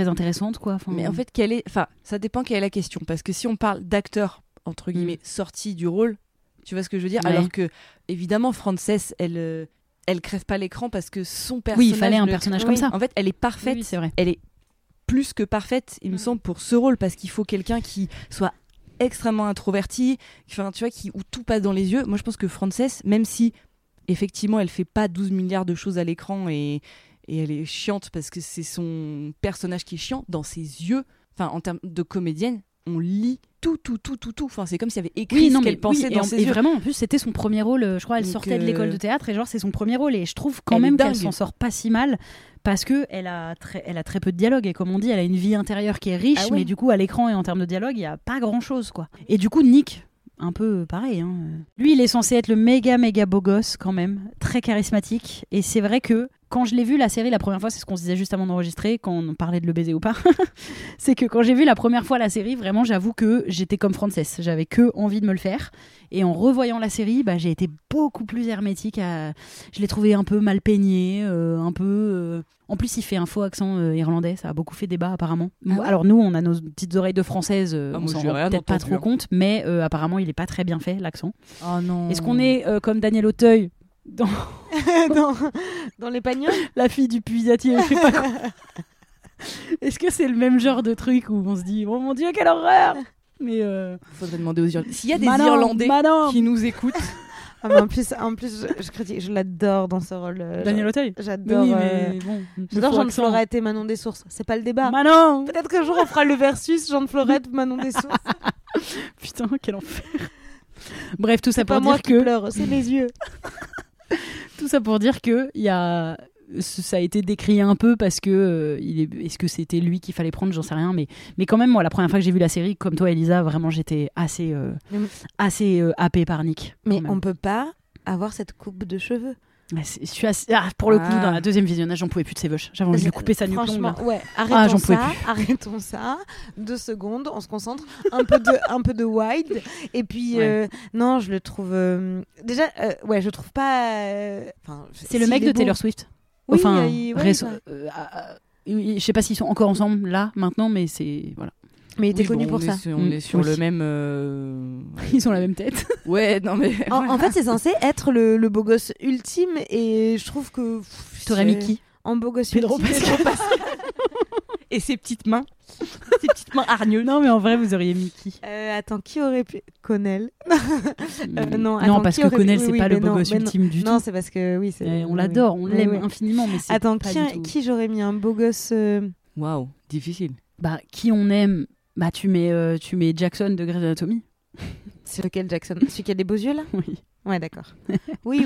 intéressante, quoi. Enfin, mais en fait, ça dépend quelle est la question, parce que si on parle d'acteur entre guillemets sorti du rôle, tu vois ce que je veux dire, alors que évidemment Frances, elle crève pas l'écran parce que son personnage. Oui, il fallait un personnage comme ça. En fait, elle est parfaite. Oui, c'est vrai. Elle est plus que parfaite, il me semble, pour ce rôle, parce qu'il faut quelqu'un qui soit extrêmement introvertie, enfin tu vois, où tout passe dans les yeux. Moi je pense que Frances, même si effectivement elle fait pas 12 milliards de choses à l'écran et elle est chiante parce que c'est son personnage qui est chiant, dans ses yeux, enfin en termes de comédienne, on lit tout. Enfin c'est comme s'il y avait écrit ce qu'elle pensait dans ses yeux. Et vraiment, en plus c'était son premier rôle, je crois. Elle sortait de l'école de théâtre et c'est son premier rôle, et je trouve quand même qu'elle s'en sort pas si mal, parce qu'elle a très peu de dialogue, et comme on dit, elle a une vie intérieure qui est riche, mais du coup à l'écran et en termes de dialogue, il n'y a pas grand chose, quoi. Et du coup Nick, un peu pareil, hein. Lui il est censé être le méga beau gosse quand même, très charismatique, et c'est vrai que quand je l'ai vu la série la première fois, c'est ce qu'on se disait juste avant d'enregistrer quand on parlait de le baiser ou pas, c'est que quand j'ai vu la première fois la série, vraiment j'avoue que j'étais comme Frances, j'avais que envie de me le faire, et en revoyant la série, j'ai été beaucoup plus hermétique à... Je l'ai trouvé un peu mal peigné, un peu... En plus, il fait un faux accent irlandais, ça a beaucoup fait débat apparemment. Alors nous, on a nos petites oreilles de française, on s'en rend peut-être pas trop compte, mais apparemment, il est pas très bien fait, l'accent. Oh non. Est-ce qu'on est comme Daniel Auteuil dans... dans Les Pagnons, la fille du puisatier, je sais pas quoi. Est-ce que c'est le même genre de truc où on se dit « Oh mon Dieu, quelle horreur !» Mais faudrait demander aux Irlandais. S'il y a des Irlandais qui nous écoutent... Ah, mais en plus, je critique, je l'adore dans ce rôle. Daniel Auteuil. J'adore. Oui, mais j'adore Jean de Florette et Manon Dessources. C'est pas le débat. Manon. Peut-être qu'un jour on fera le versus Jean de Florette, Manon Dessources. Putain, quel enfer. Bref, tout ça pour dire que. C'est pas moi qui pleure, c'est mes yeux. Tout ça pour dire que ça a été décrié un peu parce que est-ce que c'était lui qu'il fallait prendre, j'en sais rien, mais quand même moi la première fois que j'ai vu la série, comme toi Elisa, vraiment j'étais assez happée par Nick. Mais on peut pas avoir cette coupe de cheveux. Pour le coup, dans la deuxième visionnage, j'en pouvais plus de ses veuches. J'avais envie de couper sa nuque longue. Franchement, arrêtons ça. 2 secondes, on se concentre. Un peu de wide. Et puis, non, je le trouve. Déjà, je trouve pas. C'est le mec de Taylor Swift. Oui, enfin, je sais pas s'ils sont encore ensemble là maintenant, mais c'est voilà. Mais il était connu pour ça. On est sur le même. Ils ont la même tête. Ouais, non mais. En fait, c'est censé être le beau gosse ultime, et je trouve que. T'aurais mis qui en beau gosse ultime? Pedro Pascal. Et ses petites mains. Ses petites mains hargneuses. Non, mais en vrai, vous auriez mis qui? Attends, qui aurait pu. Connell. Non, parce que Connell, c'est pas le beau gosse ultime du tout. Non, c'est parce que. Oui, c'est. On l'adore, on l'aime infiniment, mais c'est. Attends, qui j'aurais mis un beau gosse? Waouh, difficile. Bah, qui on aime. Bah tu mets Jackson de Grey's Anatomy. C'est lequel Jackson? Celui qui a des beaux yeux là? Oui. Ouais, d'accord. Oui.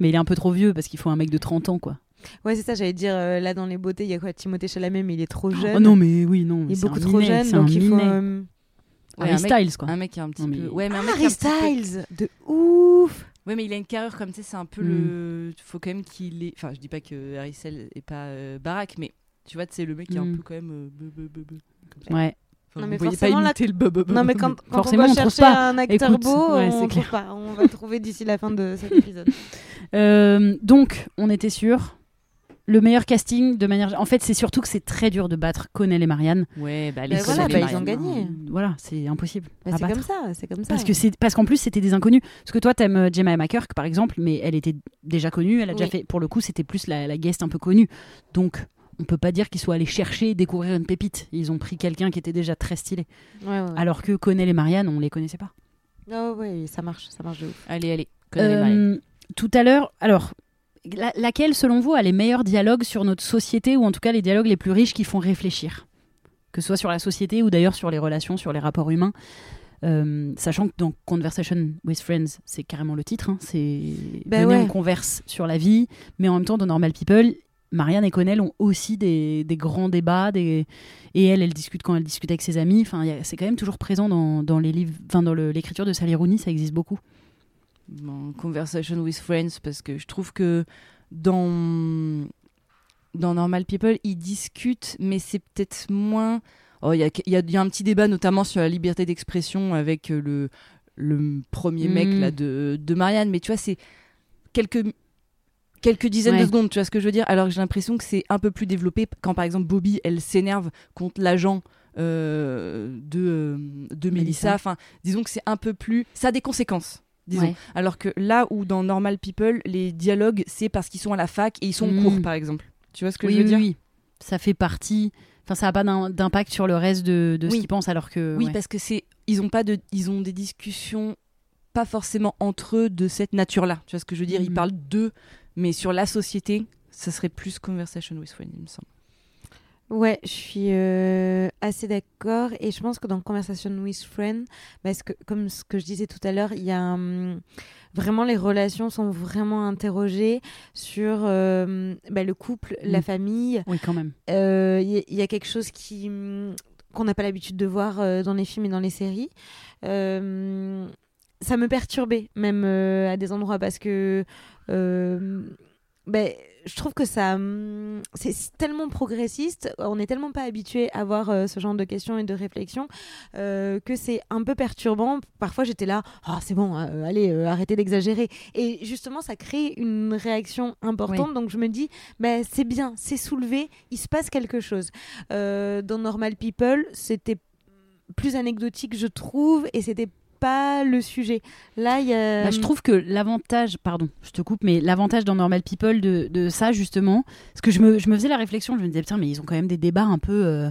Mais il est un peu trop vieux parce qu'il faut un mec de 30 ans, quoi. Ouais, c'est ça, j'allais dire, là, dans les beautés, il y a quoi, Timothée Chalamet, mais il est trop jeune. Oh non, mais oui, non. Il est beaucoup trop jeune, donc il faut... Harry Styles, quoi. Un mec qui a un petit peu... Ouais, mais un mec Harry Styles, de ouf. Ouais, mais il a une carrure comme, tu sais, c'est un peu le... Faut quand même qu'il ait... Enfin, je dis pas que Harry Styles est pas Barack, mais tu vois, c'est le mec qui est un peu quand même... Ouais. Enfin, non, mais forcément, là... non, mais quand forcément, on va chercher un acteur beau, ouais, on trouve pas. On va trouver d'ici la fin de cet épisode. Donc, on était sûrs. Le meilleur casting, de manière... En fait, c'est surtout que c'est très dur de battre Connell et Marianne. Ouais, bah, voilà, bah ils ont gagné. Voilà, c'est impossible. Bah, c'est comme ça, c'est comme ça. Parce qu'en plus, c'était des inconnus. Parce que toi, t'aimes Jemima Kirke, par exemple, mais elle était déjà connue. Elle a déjà fait... Pour le coup, c'était plus la guest un peu connue. Donc... On peut pas dire qu'ils soient allés chercher et découvrir une pépite. Ils ont pris quelqu'un qui était déjà très stylé. Ouais. Alors que Connell et Marianne, on les connaissait pas. Ah ouais, ça marche de ouf. Allez, Connell et Marianne. Tout à l'heure, alors, laquelle, selon vous, a les meilleurs dialogues sur notre société, ou en tout cas les dialogues les plus riches qui font réfléchir? Que ce soit sur la société ou d'ailleurs sur les relations, sur les rapports humains. Sachant que dans Conversation with Friends, c'est carrément le titre. Hein, c'est on converse sur la vie, mais en même temps, dans Normal People... Marianne et Connell ont aussi des grands débats, et elle discute quand elle discute avec ses amis. Enfin, c'est quand même toujours présent dans les livres, enfin dans l'écriture de Sally Rooney, ça existe beaucoup. Bon, Conversation with Friends, parce que je trouve que dans Normal People, ils discutent, mais c'est peut-être moins. Il y a un petit débat notamment sur la liberté d'expression avec le premier mec là de Marianne, mais tu vois, c'est quelques dizaines de secondes, tu vois ce que je veux dire, alors que j'ai l'impression que c'est un peu plus développé quand par exemple Bobby, elle s'énerve contre l'agent de Melissa. Enfin, disons que c'est un peu plus, ça a des conséquences, disons, alors que là où dans Normal People, les dialogues, c'est parce qu'ils sont à la fac et ils sont en cours, par exemple, tu vois ce que je veux dire. Oui, ça fait partie, enfin ça a pas d'impact sur le reste de ce qu'ils pensent, alors que parce que c'est, ils ont des discussions pas forcément entre eux de cette nature là, tu vois ce que je veux dire, ils parlent d'eux. Mais sur la société, ça serait plus Conversation with Friends, il me semble. Ouais, je suis assez d'accord. Et je pense que dans Conversation with Friends, parce que, comme ce que je disais tout à l'heure, il y a vraiment, les relations sont vraiment interrogées sur le couple, la famille. Oui, quand même. Il y a quelque chose qu'on n'a pas l'habitude de voir dans les films et dans les séries. Ça me perturbait, même à des endroits, parce que je trouve que ça, c'est tellement progressiste, on n'est tellement pas habitué à voir ce genre de questions et de réflexions que c'est un peu perturbant. Parfois, j'étais là, c'est bon, allez, arrêtez d'exagérer. Et justement, ça crée une réaction importante. Oui. Donc, je me dis, c'est bien, c'est soulevé, il se passe quelque chose. Dans Normal People, c'était plus anecdotique, je trouve, et c'était pas le sujet. Là, il y a... je trouve que l'avantage, pardon, je te coupe, mais l'avantage dans Normal People de ça, justement, parce que je me faisais la réflexion, je me disais, putain, mais ils ont quand même des débats un peu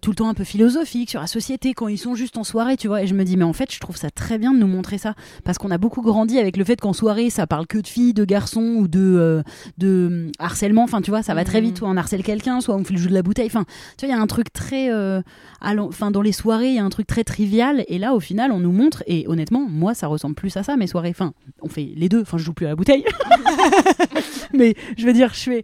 tout le temps un peu philosophiques sur la société quand ils sont juste en soirée, tu vois, et je me dis, mais en fait, je trouve ça très bien de nous montrer ça, parce qu'on a beaucoup grandi avec le fait qu'en soirée, ça parle que de filles, de garçons, ou de harcèlement, enfin, tu vois, ça va très vite, soit on harcèle quelqu'un, soit on fait le jeu de la bouteille, enfin, tu vois, il y a un truc très... dans les soirées, il y a un truc très trivial, et là, au final, on nous montre, et honnêtement, moi, ça ressemble plus à ça, mes soirées, enfin, on fait les deux, enfin, je joue plus à la bouteille, mais je veux dire, je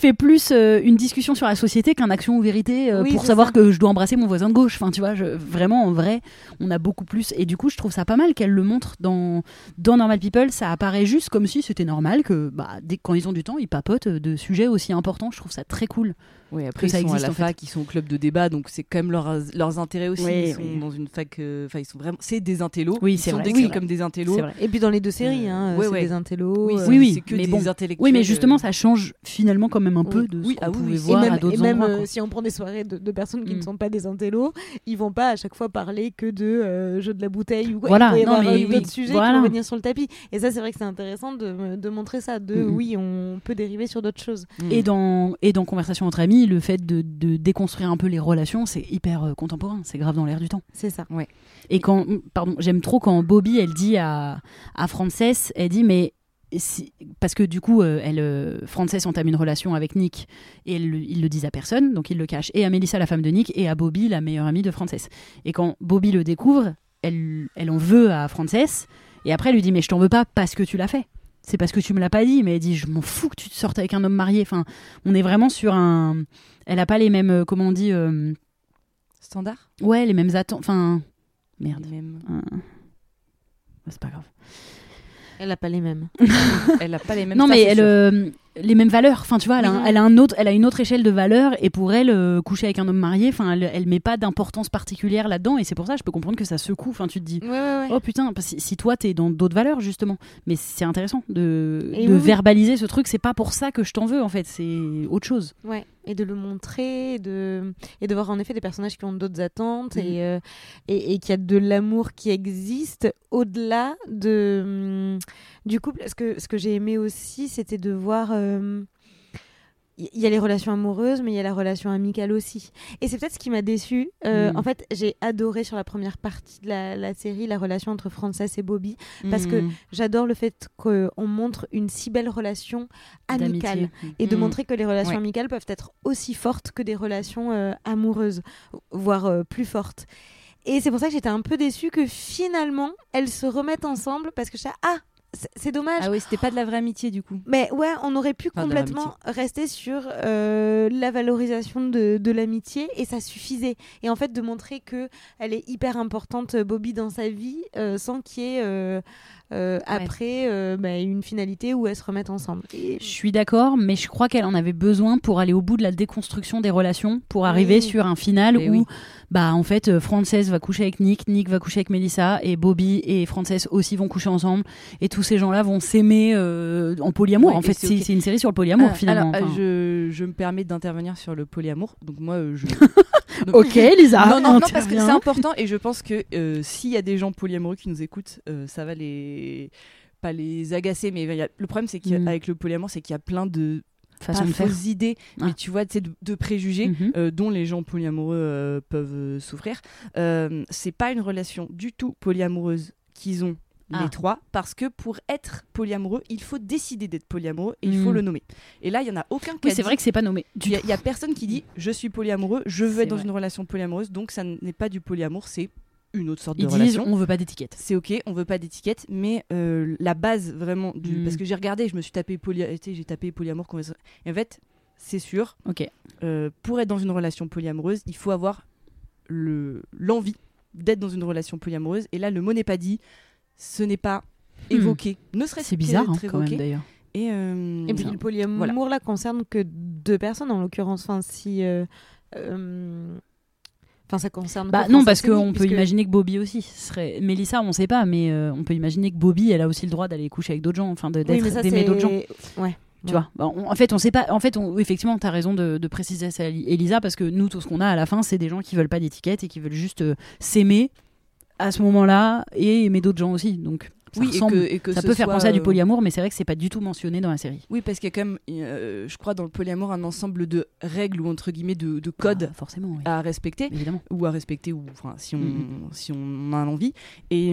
fais plus une discussion sur la société qu'un action ou vérité pour savoir que je dois embrasser mon voisin de gauche. Enfin, tu vois, vraiment, en vrai, on a beaucoup plus. Et du coup, je trouve ça pas mal qu'elle le montre dans Normal People. Ça apparaît juste comme si c'était normal que, quand ils ont du temps, ils papotent de sujets aussi importants. Je trouve ça très cool. Oui, après, ils sont à la fac, ils sont au club de débat, donc c'est quand même leurs intérêts aussi. Oui, ils sont dans une fac... Enfin, ils sont vraiment... C'est des intellos. Oui, ils sont décrits comme des intellos. Et puis dans les deux séries, des intellos. Oui, c'est que des intellectuels. Oui, mais justement, ça change finalement quand même un peu de ce qu'on pouvait voir à d'autres endroits. Et même si on prend des soirées de personnes qui ne sont pas des intellos, ils vont pas à chaque fois parler que de jeu de la bouteille ou quoi. Voilà, il peut y avoir d'autres sujets qui vont venir sur le tapis. Et ça, c'est vrai que c'est intéressant de montrer ça. On peut dériver sur d'autres choses. Et dans Conversation entre amis, le fait de déconstruire un peu les relations, c'est hyper contemporain, c'est grave dans l'air du temps. C'est ça. Ouais. Et j'aime trop quand Bobby, elle dit à Frances, elle dit parce que du coup, Frances entame une relation avec Nick et ils le disent à personne, donc ils le cachent, et à Melissa, la femme de Nick, et à Bobby, la meilleure amie de Frances. Et quand Bobby le découvre, elle en veut à Frances. Et après, elle lui dit, mais je t'en veux pas parce que tu l'as fait. C'est parce que tu me l'as pas dit. Mais elle dit, je m'en fous que tu te sortes avec un homme marié. Enfin, on est vraiment sur un... Elle a pas les mêmes, comment on dit... Standards ? Ouais, les mêmes attentes. Enfin, merde. Mêmes... C'est pas grave. Elle a pas les mêmes. Elle a pas les mêmes. Non, ça, mais elle... les mêmes valeurs, enfin tu vois, elle a une autre échelle de valeurs, et pour elle coucher avec un homme marié, enfin elle met pas d'importance particulière là-dedans, et c'est pour ça je peux comprendre que ça secoue. Enfin tu te dis oh putain, si toi t'es dans d'autres valeurs justement, mais c'est intéressant de verbaliser ce truc, c'est pas pour ça que je t'en veux en fait, c'est autre chose. Ouais, et de le montrer, et de voir en effet des personnages qui ont d'autres attentes, et qu'il y a de l'amour qui existe au-delà du couple. Ce que j'ai aimé aussi, c'était de voir il y a les relations amoureuses, mais il y a la relation amicale aussi. Et c'est peut-être ce qui m'a déçue. En fait, j'ai adoré sur la première partie de la série la relation entre Frances et Bobby, parce que j'adore le fait qu'on montre une si belle relation amicale, et de montrer que les relations amicales peuvent être aussi fortes que des relations amoureuses, voire plus fortes. Et c'est pour ça que j'étais un peu déçue que finalement, elles se remettent ensemble, parce que c'est dommage. Ah oui, c'était pas de la vraie amitié du coup. Mais ouais, on aurait pu complètement rester sur la valorisation de l'amitié, et ça suffisait. Et en fait, de montrer que elle est hyper importante, Bobby, dans sa vie, sans qu'il y ait après une finalité où elles se remettent ensemble. Et... Je suis d'accord, mais je crois qu'elle en avait besoin pour aller au bout de la déconstruction des relations, pour arriver sur un final où en fait, Frances va coucher avec Nick, Nick va coucher avec Melissa, et Bobby et Frances aussi vont coucher ensemble, et tous ces gens-là vont s'aimer en polyamour. Ouais, en fait, c'est une série sur le polyamour, finalement. Alors, je me permets d'intervenir sur le polyamour. Donc moi, Donc, ok, Lisa. Non, parce que c'est important, et je pense que s'il y a des gens polyamoureux qui nous écoutent, ça va pas les agacer. Mais le problème, c'est qu'avec le polyamour, c'est qu'il y a plein de fausses idées, mais tu vois, de préjugés dont les gens polyamoureux peuvent souffrir. C'est pas une relation du tout polyamoureuse qu'ils ont. Les trois, parce que pour être polyamoureux, il faut décider d'être polyamoureux, et il faut le nommer. Et là, il n'y en a aucun qui c'est vrai que c'est pas nommé. Il n'y a personne qui dit je suis polyamoureux, je veux être dans une relation polyamoureuse, donc ça n'est pas du polyamour, c'est une autre sorte de relation. Ils disent on veut pas d'étiquette. C'est ok, on veut pas d'étiquette, mais la base vraiment du. Parce que j'ai regardé, je me suis tapé polyamour, et en fait, c'est sûr, pour être dans une relation polyamoureuse, il faut avoir l'envie d'être dans une relation polyamoureuse, et là, le mot n'est pas dit. Ce n'est pas évoqué. Ne serait-ce c'est bizarre hein, quand même d'ailleurs. Et puis le polyamour là concerne que deux personnes en l'occurrence. Enfin si, ça concerne. Bah non parce qu'on peut imaginer que Bobby aussi serait. Mélissa on ne sait pas, mais on peut imaginer que Bobby elle a aussi le droit d'aller coucher avec d'autres gens, enfin d'aimer d'autres gens. Ouais. Tu vois, en fait, on sait pas. En fait, effectivement, t'as raison de préciser ça, Elisa, parce que nous, tout ce qu'on a à la fin, c'est des gens qui veulent pas d'étiquette et qui veulent juste s'aimer. À ce moment-là, et aimer d'autres gens aussi. Donc, ça peut faire penser à du polyamour, mais c'est vrai que c'est pas du tout mentionné dans la série. Oui, parce qu'il y a quand même, je crois, dans le polyamour, un ensemble de règles ou entre guillemets de codes à respecter, évidemment. Ou à respecter, ou enfin, si on a l'envie. Et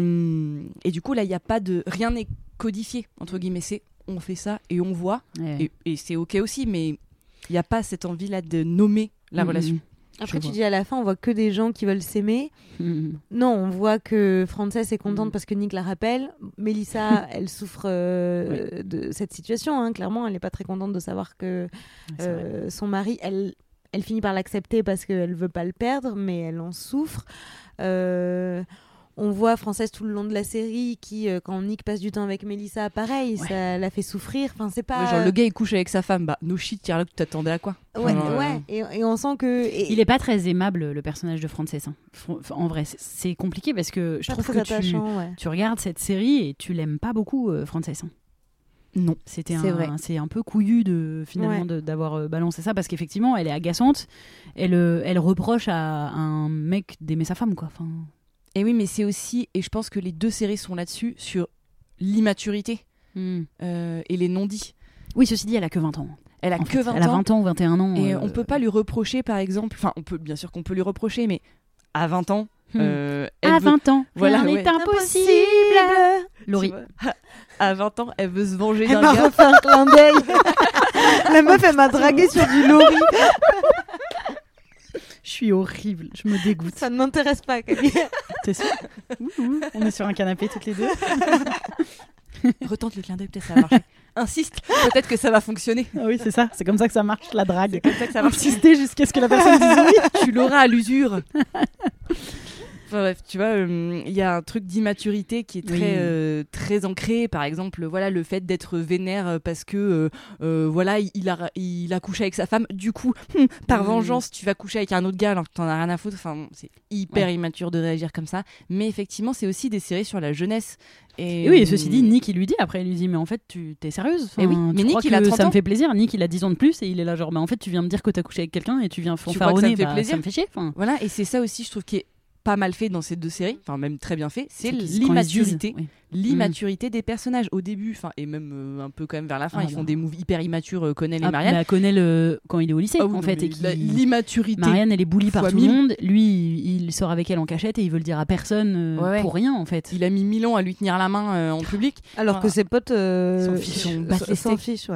du coup, là, il y a pas de rien n'est codifié entre guillemets. C'est on fait ça et on voit, et c'est ok aussi, mais il y a pas cette envie-là de nommer la relation. Après, tu dis à la fin, on voit que des gens qui veulent s'aimer. Non, on voit que Frances est contente parce que Nick la rappelle. Mélissa, elle souffre de cette situation. Hein. Clairement, elle n'est pas très contente de savoir que son mari... Elle finit par l'accepter parce qu'elle ne veut pas le perdre, mais elle en souffre. On voit Frances tout le long de la série qui, quand Nick passe du temps avec Mélissa, pareil, ça la fait souffrir. Enfin, c'est pas... Genre, le gars, il couche avec sa femme. Bah, no shit, tiens là, tu t'attendais à quoi ? Et on sent que... Il est pas très aimable, le personnage de Frances. Hein. En vrai, c'est compliqué parce que je trouve que tu regardes cette série et tu l'aimes pas beaucoup, Frances. Hein. Non, c'est un peu couillu d'avoir balancé ça, parce qu'effectivement, elle est agaçante. Elle reproche à un mec d'aimer sa femme, quoi. Enfin... Et oui, mais c'est aussi, et je pense que les deux séries sont là-dessus, sur l'immaturité et les non-dits. Oui, ceci dit, elle a que 20 ans. Elle a 20 ans ou 21 ans. Et on peut pas lui reprocher, par exemple, enfin, bien sûr qu'on peut lui reprocher, mais à 20 ans... à 20 ans, voilà, rien n'est impossible. Laurie. À 20 ans, elle veut se venger d'un gars. Elle m'a refait un clin d'œil. La meuf, elle m'a draguée sur du Laurie. suis horrible, je me dégoûte. Ça ne m'intéresse pas, Camille. T'es sûre ? On est sur un canapé toutes les deux. Retente le clin d'œil, peut-être ça va marcher. Insiste, peut-être que ça va fonctionner. Ah oui, c'est ça, c'est comme ça que ça marche, la drague. C'est comme ça que ça marche. Insister jusqu'à ce que la personne dise oui. Tu l'auras à l'usure. Enfin, bref, tu vois, il y a un truc d'immaturité qui est très, très ancré. Par exemple, voilà, le fait d'être vénère parce que voilà, il a couché avec sa femme. Du coup, par vengeance, tu vas coucher avec un autre gars alors que t'en as rien à foutre. Enfin, bon, c'est hyper immature de réagir comme ça. Mais effectivement, c'est aussi des séries sur la jeunesse. Et oui, et ceci dit, Nick, il lui dit, après, il lui dit, mais en fait, tu t'es sérieuse enfin, oui. Mais Nick, il a 30 ans. Ça me fait plaisir. Nick, il a 10 ans de plus et il est là, genre, bah, en fait, tu viens me dire que t'as couché avec quelqu'un et tu viens fanfaronner. Ça, bah, ça me fait chier. Fin... Voilà, et c'est ça aussi, je trouve, qui est pas mal fait dans ces deux séries, enfin même très bien fait, c'est l'immaturité, l'immaturité des personnages au début, enfin et même un peu quand même vers la fin, ils font des moves hyper immatures, Connell et Marianne. Connell quand il est au lycée en fait, et l'immaturité. Marianne elle est bully par tout le monde, lui il sort avec elle en cachette et il veut le dire à personne pour rien en fait. Il a mis 1000 ans à lui tenir la main en public, alors que ses potes s'en fichent.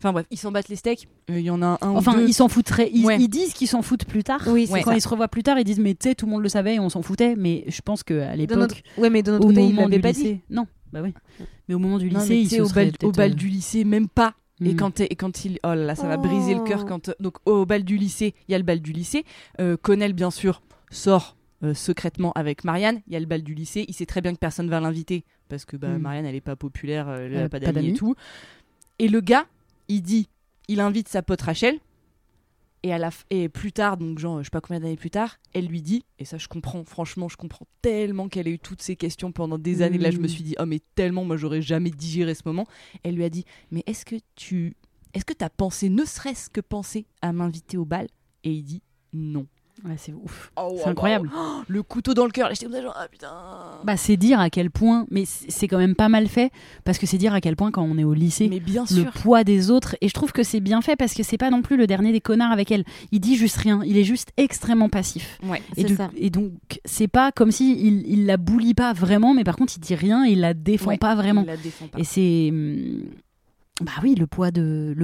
Enfin bref, ils s'en battent les steaks. Il y en a un ou deux. Ils s'en foutraient. Ils disent qu'ils s'en foutent plus tard. Oui, c'est quand ils se revoient plus tard, ils disent mais tu sais tout le monde le savait et on s'en foutait. Mais je pense que à l'époque, mais de notre côté, ils l'avaient pas dit. Non, bah oui. Mais au moment du lycée, ils se seraient peut-être au bal du lycée, même pas. Et quand il, oh là là, ça va briser le cœur quand. Donc au bal du lycée, il y a le bal du lycée. Connell bien sûr sort secrètement avec Marianne. Il y a le bal du lycée. Il sait très bien que personne va l'inviter parce que Marianne elle est pas populaire, elle a pas d'amis et tout. Et le gars. Il invite sa pote Rachel, et, et plus tard, donc genre, je sais pas combien d'années plus tard, elle lui dit, et ça je comprends, franchement, je comprends tellement qu'elle a eu toutes ces questions pendant des années, là je me suis dit, oh mais tellement, moi j'aurais jamais digéré ce moment, elle lui a dit, mais est-ce que t'as pensé, ne serait-ce que pensé, à m'inviter au bal ? Et il dit, non. Ouais, c'est ouf, c'est incroyable. Oh, le couteau dans le cœur, j'étais comme ça genre ah putain. Bah c'est dire à quel point, mais c'est quand même pas mal fait parce que c'est dire à quel point quand on est au lycée, mais bien sûr. Le poids des autres et je trouve que c'est bien fait parce que c'est pas non plus le dernier des connards avec elle. Il dit juste rien, il est juste extrêmement passif. Ouais, et ça. Et donc c'est pas comme si il la bully pas vraiment, mais par contre il dit rien, il la défend pas vraiment. Et c'est bah oui, le poids du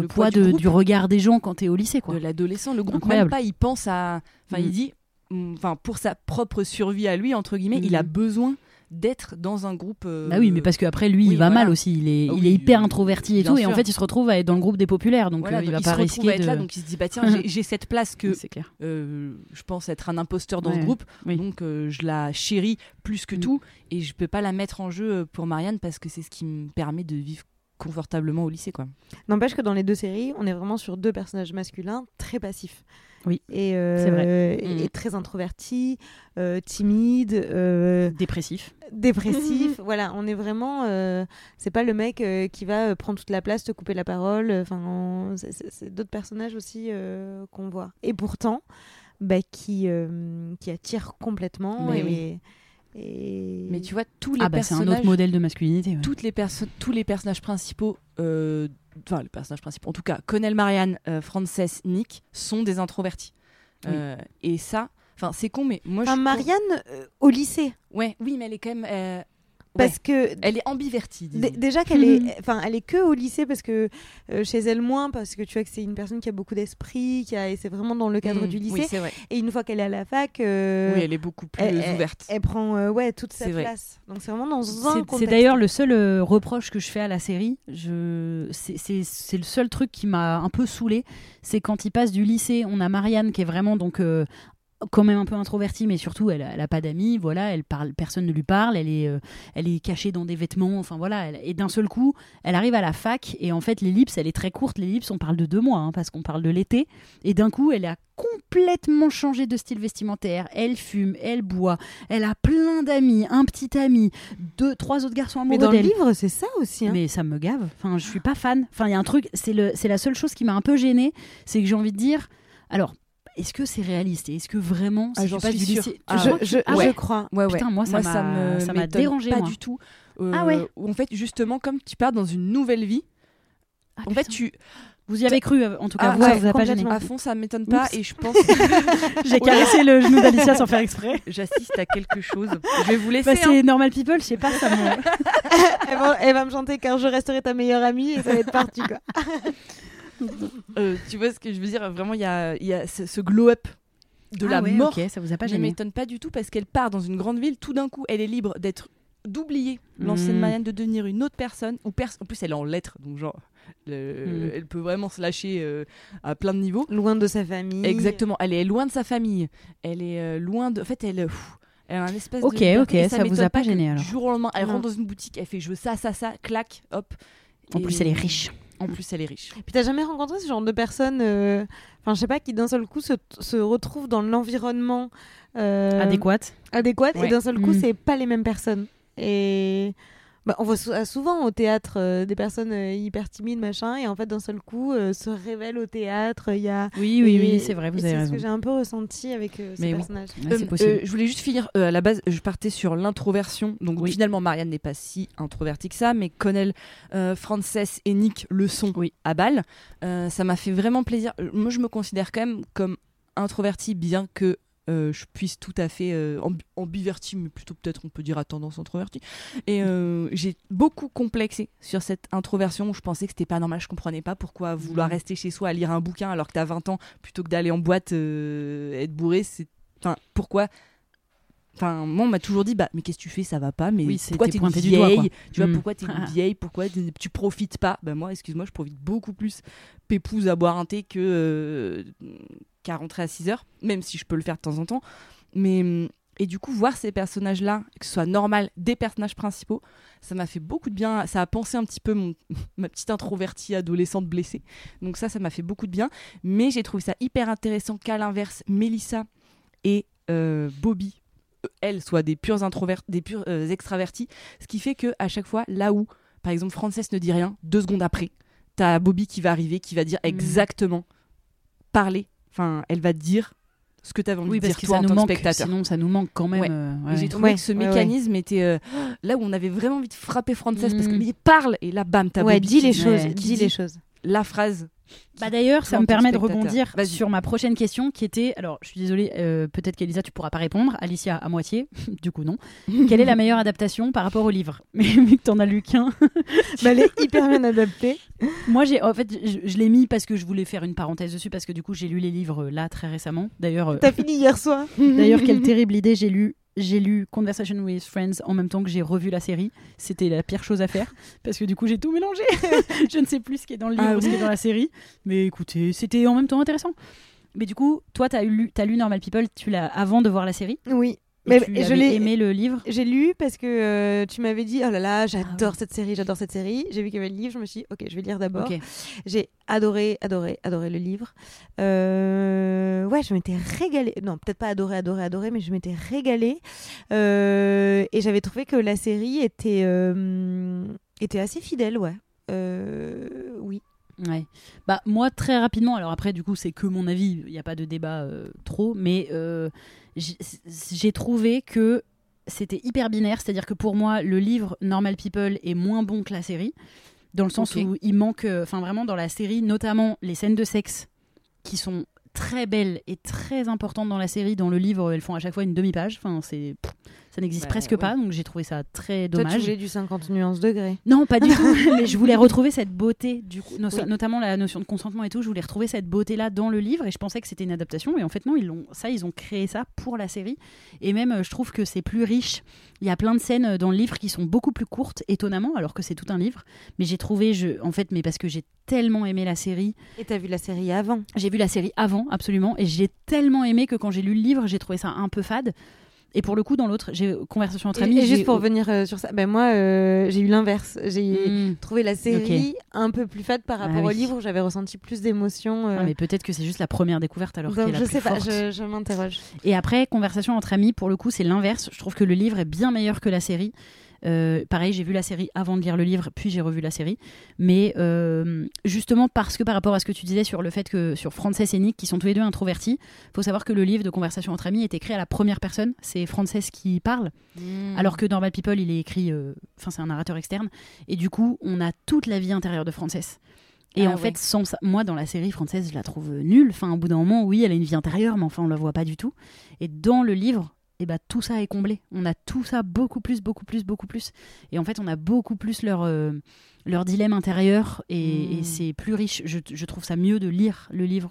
regard des gens quand t'es au lycée quoi. De l'adolescent, le groupe incroyable. Même pas, il pense à il dit pour sa propre survie à lui entre guillemets, il a besoin d'être dans un groupe Bah oui, mais parce que après lui, il va mal aussi, il est hyper introverti et tout et en fait, il se retrouve à être dans le groupe des populaires donc il va pas risquer d'être là donc il se dit bah tiens, j'ai cette place que je pense être un imposteur dans ce groupe donc je la chéris plus que tout et je peux pas la mettre en jeu pour Marianne parce que c'est ce qui me permet de vivre confortablement au lycée quoi. N'empêche que dans les deux séries, on est vraiment sur deux personnages masculins très passifs. Oui. Et c'est vrai. Et très introvertis, timides, dépressifs. Voilà, on est vraiment c'est pas le mec qui va prendre toute la place, te couper la parole, enfin c'est d'autres personnages aussi qu'on voit. Et pourtant, bah qui attirent complètement. Mais mais tu vois tous les personnages, c'est un autre modèle de masculinité. Ouais. Tous les personnages principaux, les personnages principaux, en tout cas, Connell, Marianne, Frances, Nick, sont des introvertis. Et ça, c'est con, mais moi, Marianne au lycée. Oui, mais elle est quand même. Parce que elle est ambivertie. Déjà qu'elle est, elle est que au lycée parce que chez elle moins parce que tu vois que c'est une personne qui a beaucoup d'esprit, et c'est vraiment dans le cadre du lycée. Oui, c'est vrai. Et une fois qu'elle est à la fac, elle est beaucoup plus ouverte. Elle prend toute sa place. Donc c'est vraiment dans un contexte. C'est d'ailleurs le seul reproche que je fais à la série. C'est le seul truc qui m'a un peu saoulée, c'est quand il passe du lycée, on a Marianne qui est vraiment donc quand même un peu introvertie, mais surtout elle a pas d'amis, voilà, personne ne lui parle, elle est cachée dans des vêtements, enfin voilà, et d'un seul coup elle arrive à la fac et en fait l'ellipse elle est très courte, on parle de 2 mois parce qu'on parle de l'été, et d'un coup elle a complètement changé de style vestimentaire, elle fume, elle boit, elle a plein d'amis, un petit ami, 2-3 autres garçons amoureux d'elle. Mais dans le livre c'est ça aussi mais ça me gave, je suis pas fan, il y a un truc, c'est la seule chose qui m'a un peu gênée, c'est que j'ai envie de dire, alors est-ce que c'est réaliste et est-ce que vraiment c'est pas du lycée ? Je crois. Putain, moi ça m'a dérangé pas du tout. En fait, justement, comme tu pars dans une nouvelle vie, fait tu vous y avez cru en tout cas, vous avez pas gêné. À fond, ça m'étonne pas et je pense que j'ai caressé le genou d'Alicia sans faire exprès. J'assiste à quelque chose. Je vais vous laisser. C'est Normal People, je sais pas ça. Elle va me chanter car je resterai ta meilleure amie et ça va être parti quoi. Tu vois ce que je veux dire, vraiment il y a ce glow up de la mort. Okay, ça vous a pas gêné. Je ne m'étonne pas du tout parce qu'elle part dans une grande ville. Tout d'un coup, elle est libre d'oublier l'ancienne Marianne, de devenir une autre personne. En plus, elle est en lettres, donc genre, elle peut vraiment se lâcher à plein de niveaux. Loin de sa famille. Exactement. Elle est loin de sa famille. Elle est loin de. En fait, elle. Elle a un espèce de. Ok, ça vous a pas gêné alors. Du jour au lendemain, elle rentre dans une boutique, elle fait je veux ça, clac, hop. En plus, elle est riche. Puis t'as jamais rencontré ce genre de personnes, je sais pas, qui d'un seul coup se retrouvent dans l'environnement adéquat ouais. Et d'un seul coup c'est pas les mêmes personnes. Et on voit souvent au théâtre des personnes hyper timides machin et en fait d'un seul coup se révèlent au théâtre. Il y a oui, c'est vrai, vous avez raison. C'est ce que j'ai un peu ressenti avec ces personnages. C'est possible. Je voulais juste finir à la base, je partais sur l'introversion. Donc finalement Marianne n'est pas si introvertie que ça, mais Connell, Frances et Nick le sont à balle. Ça m'a fait vraiment plaisir. Moi je me considère quand même comme introvertie, bien que je puisse tout à fait ambiverti, mais plutôt peut-être on peut dire à tendance introvertie, et j'ai beaucoup complexé sur cette introversion où je pensais que c'était pas normal, je comprenais pas pourquoi vouloir rester chez soi à lire un bouquin alors que t'as 20 ans plutôt que d'aller en boîte être bourré, pourquoi. Moi on m'a toujours dit mais qu'est-ce que tu fais, ça va pas, mais pourquoi t'es une vieille doigt, tu vois, pourquoi t'es une vieille, pourquoi tu profites pas. Moi excuse-moi, je profite beaucoup plus pépouze à boire un thé qu'à rentrer à 6h, même si je peux le faire de temps en temps. Mais et du coup voir ces personnages là, que ce soit normal des personnages principaux, ça m'a fait beaucoup de bien, ça a pansé un petit peu ma petite introvertie adolescente blessée, donc ça m'a fait beaucoup de bien. Mais j'ai trouvé ça hyper intéressant qu'à l'inverse Melissa et Bobby elles soient des purs extravertis, ce qui fait que à chaque fois là où par exemple Frances ne dit rien, 2 secondes après t'as Bobby qui va arriver, qui va dire exactement parler, elle va dire ce que t'avais envie de dire toi en tant que spectateur, sinon ça nous manque quand même. J'ai trouvé que ce mécanisme était là où on avait vraiment envie de frapper Frances parce que il parle et là bam t'as Bobby dis les choses, la phrase. D'ailleurs, ça me permet de rebondir sur ma prochaine question qui était, alors je suis désolée, peut-être qu'Elisa tu pourras pas répondre, Alicia à moitié, du coup non. Quelle est la meilleure adaptation par rapport au livre ? Mais vu que t'en as lu qu'un, elle est hyper bien adaptée. Moi je l'ai mis parce que je voulais faire une parenthèse dessus, parce que du coup j'ai lu les livres là très récemment. D'ailleurs, t'as fini hier soir. D'ailleurs, quelle terrible idée, j'ai lu Conversation with Friends en même temps que j'ai revu la série. C'était la pire chose à faire parce que du coup j'ai tout mélangé. Je ne sais plus ce qui est dans le livre ou ce qui est dans la série. Mais écoutez, c'était en même temps intéressant. Mais du coup, toi t'as lu Normal People, tu l'as avant de voir la série ? Oui. Mais j'ai aimé le livre. J'ai lu parce que tu m'avais dit oh là là, j'adore cette série. J'ai vu qu'il y avait le livre, je me suis dit OK, je vais lire d'abord. Okay. J'ai adoré le livre. Je m'étais régalée. Non, peut-être pas adoré, mais je m'étais régalée. Et j'avais trouvé que la série était assez fidèle, ouais. Oui. Ouais. Moi très rapidement, alors après du coup c'est que mon avis, il n'y a pas de débat trop, mais j'ai trouvé que c'était hyper binaire, c'est-à-dire que pour moi le livre Normal People est moins bon que la série, dans le sens où il manque, vraiment dans la série, notamment les scènes de sexe qui sont très belles et très importantes dans la série, dans le livre elles font à chaque fois une demi-page, ça n'existe presque pas, donc j'ai trouvé ça très dommage. Toi, tu voulais du 50 nuances degrés. Non, pas du tout, mais je voulais retrouver cette beauté, du coup, notamment la notion de consentement et tout, je voulais retrouver cette beauté-là dans le livre, et je pensais que c'était une adaptation, et en fait non, ils ont créé ça pour la série, et même je trouve que c'est plus riche, il y a plein de scènes dans le livre qui sont beaucoup plus courtes, étonnamment, alors que c'est tout un livre, mais j'ai trouvé, parce que j'ai tellement aimé la série. Et t'as vu la série avant ? J'ai vu la série avant, absolument, et j'ai tellement aimé que quand j'ai lu le livre, j'ai trouvé ça un peu fade. Et pour le coup, dans l'autre, j'ai conversation entre amis. Et juste pour revenir sur ça, moi, j'ai eu l'inverse. J'ai trouvé la série un peu plus fade par rapport au livre, où j'avais ressenti plus d'émotions. Mais peut-être que c'est juste la première découverte, alors qu'elle est la plus forte. Je m'interroge. Et après, conversation entre amis, pour le coup, c'est l'inverse. Je trouve que le livre est bien meilleur que la série. Pareil, j'ai vu la série avant de lire le livre, puis j'ai revu la série. Mais justement, parce que par rapport à ce que tu disais sur le fait que sur Frances et Nick, qui sont tous les deux introvertis, faut savoir que le livre de Conversation entre amis est écrit à la première personne. C'est Frances qui parle, alors que Normal People, il est écrit. C'est un narrateur externe. Et du coup, on a toute la vie intérieure de Frances. Et fait, sans ça, moi, dans la série Frances, je la trouve nulle. Au bout d'un moment, oui, elle a une vie intérieure, mais on la voit pas du tout. Et dans le livre. Et tout ça est comblé. On a tout ça beaucoup plus. Et en fait, on a beaucoup plus leur leur dilemme intérieur et c'est plus riche. Je trouve ça mieux de lire le livre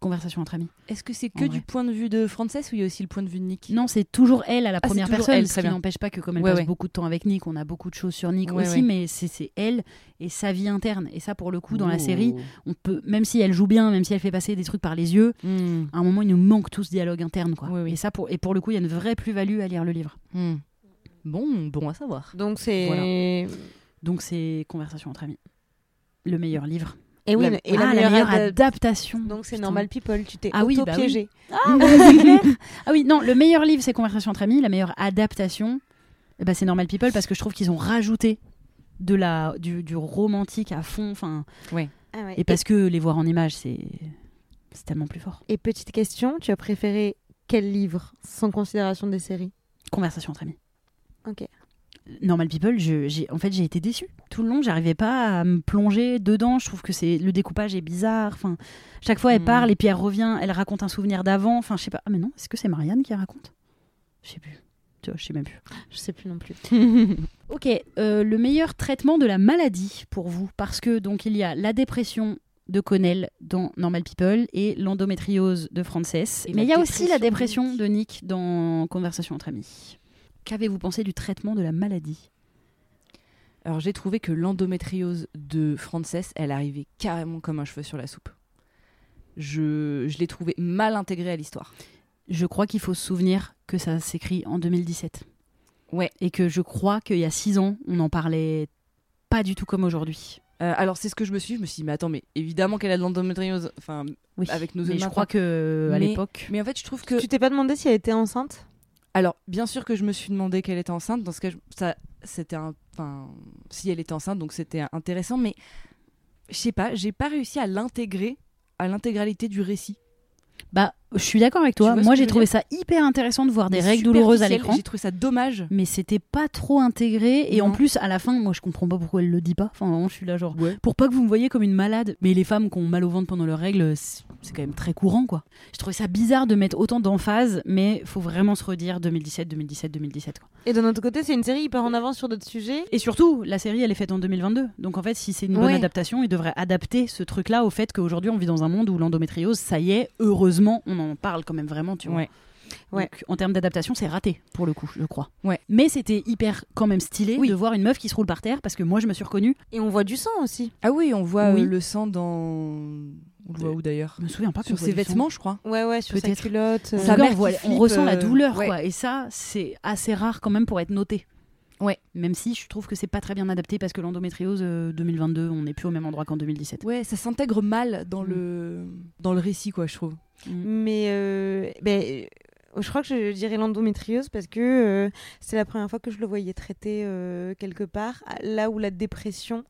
Conversation entre amis. Est-ce que c'est que du point de vue de Frances ou il y a aussi le point de vue de Nick ? Non, c'est toujours elle à la première personne, elle, ce qui n'empêche pas que comme elle passe beaucoup de temps avec Nick, on a beaucoup de choses sur Nick aussi, mais c'est elle et sa vie interne. Et ça, pour le coup, dans la série, on peut, même si elle joue bien, même si elle fait passer des trucs par les yeux, à un moment, il nous manque tout ce dialogue interne, quoi. Et ça, pour le coup, il y a une vraie plus-value à lire le livre. Bon à savoir. Donc c'est... Voilà. Donc c'est Conversation entre amis. Le meilleur livre. Et oui, la meilleure adaptation. Donc c'est Normal People, tu t'es auto-piégée. C'est clair. Le meilleur livre c'est Conversation entre amis, la meilleure adaptation c'est Normal People parce que je trouve qu'ils ont rajouté de du romantique à fond, enfin. Ouais. Ah ouais. Et parce que les voir en images c'est tellement plus fort. Et petite question, tu as préféré quel livre sans considération des séries ? Conversation entre amis. OK. Normal People, j'ai été déçue. Tout le long, j'arrivais pas à me plonger dedans. Je trouve que le découpage est bizarre. Enfin, chaque fois, elle parle et puis elle revient. Elle raconte un souvenir d'avant. Enfin, je sais pas. Ah, mais non, est-ce que c'est Marianne qui raconte ? Je sais plus. Tu vois, je sais même plus. Je sais plus non plus. OK. Le meilleur traitement de la maladie pour vous, parce que donc il y a la dépression de Connell dans Normal People et l'endométriose de Frances. Mais il y a aussi la dépression de Nick dans Conversation entre amis. Qu'avez-vous pensé du traitement de la maladie ? Alors, j'ai trouvé que l'endométriose de Frances, elle arrivait carrément comme un cheveu sur la soupe. Je l'ai trouvée mal intégrée à l'histoire. Je crois qu'il faut se souvenir que ça s'écrit en 2017. Ouais. Et que je crois qu'il y a 6 ans, on n'en parlait pas du tout comme aujourd'hui. Alors, c'est ce que je me suis dit. Je me suis dit, mais attends, mais évidemment qu'elle a de l'endométriose. Enfin, oui, avec nos mais je crois qu'à l'époque... Mais en fait, je trouve que... Tu t'es pas demandé si elle était enceinte ? Alors, bien sûr que je me suis demandé qu'elle était enceinte. Dans ce cas, si elle était enceinte, donc c'était intéressant. Mais je sais pas, j'ai pas réussi à l'intégrer à l'intégralité du récit. Bah, je suis d'accord avec toi. Moi, j'ai trouvé ça hyper intéressant de voir des règles douloureuses à l'écran. J'ai trouvé ça dommage. Mais c'était pas trop intégré. Et en plus, à la fin, moi, je comprends pas pourquoi elle le dit pas. Enfin, vraiment, je suis là genre, pour pas que vous me voyez comme une malade. Mais les femmes qui ont mal au ventre pendant leurs règles, c'est quand même très courant, quoi. Je trouvais ça bizarre de mettre autant d'emphase, mais faut vraiment se redire 2017, 2017, 2017, quoi. Et d'un autre côté, c'est une série hyper en avance sur d'autres sujets. Et surtout, la série, elle est faite en 2022. Donc en fait, si c'est une bonne adaptation, ils devraient adapter ce truc-là au fait qu'aujourd'hui, on vit dans un monde où l'endométriose, ça y est, heureusement, on en parle quand même vraiment, tu vois. Ouais. Donc, en termes d'adaptation, c'est raté pour le coup, je crois. Ouais. Mais c'était hyper quand même stylé de voir une meuf qui se roule par terre parce que moi je me suis reconnue. Et on voit du sang aussi. Ah oui, on voit le sang dans. On le voit où d'ailleurs ? Je me souviens pas. Sur ses vêtements, je crois. Ouais, sur sa culotte. Sa mère, on ressent la douleur, quoi. Et ça, c'est assez rare quand même pour être noté. Ouais. Même si je trouve que c'est pas très bien adapté parce que l'endométriose 2022, on n'est plus au même endroit qu'en 2017. Ouais, ça s'intègre mal dans le récit, quoi, je trouve. Mais je crois que je dirais l'endométriose parce que c'est la première fois que je le voyais traité quelque part. Là où la dépression,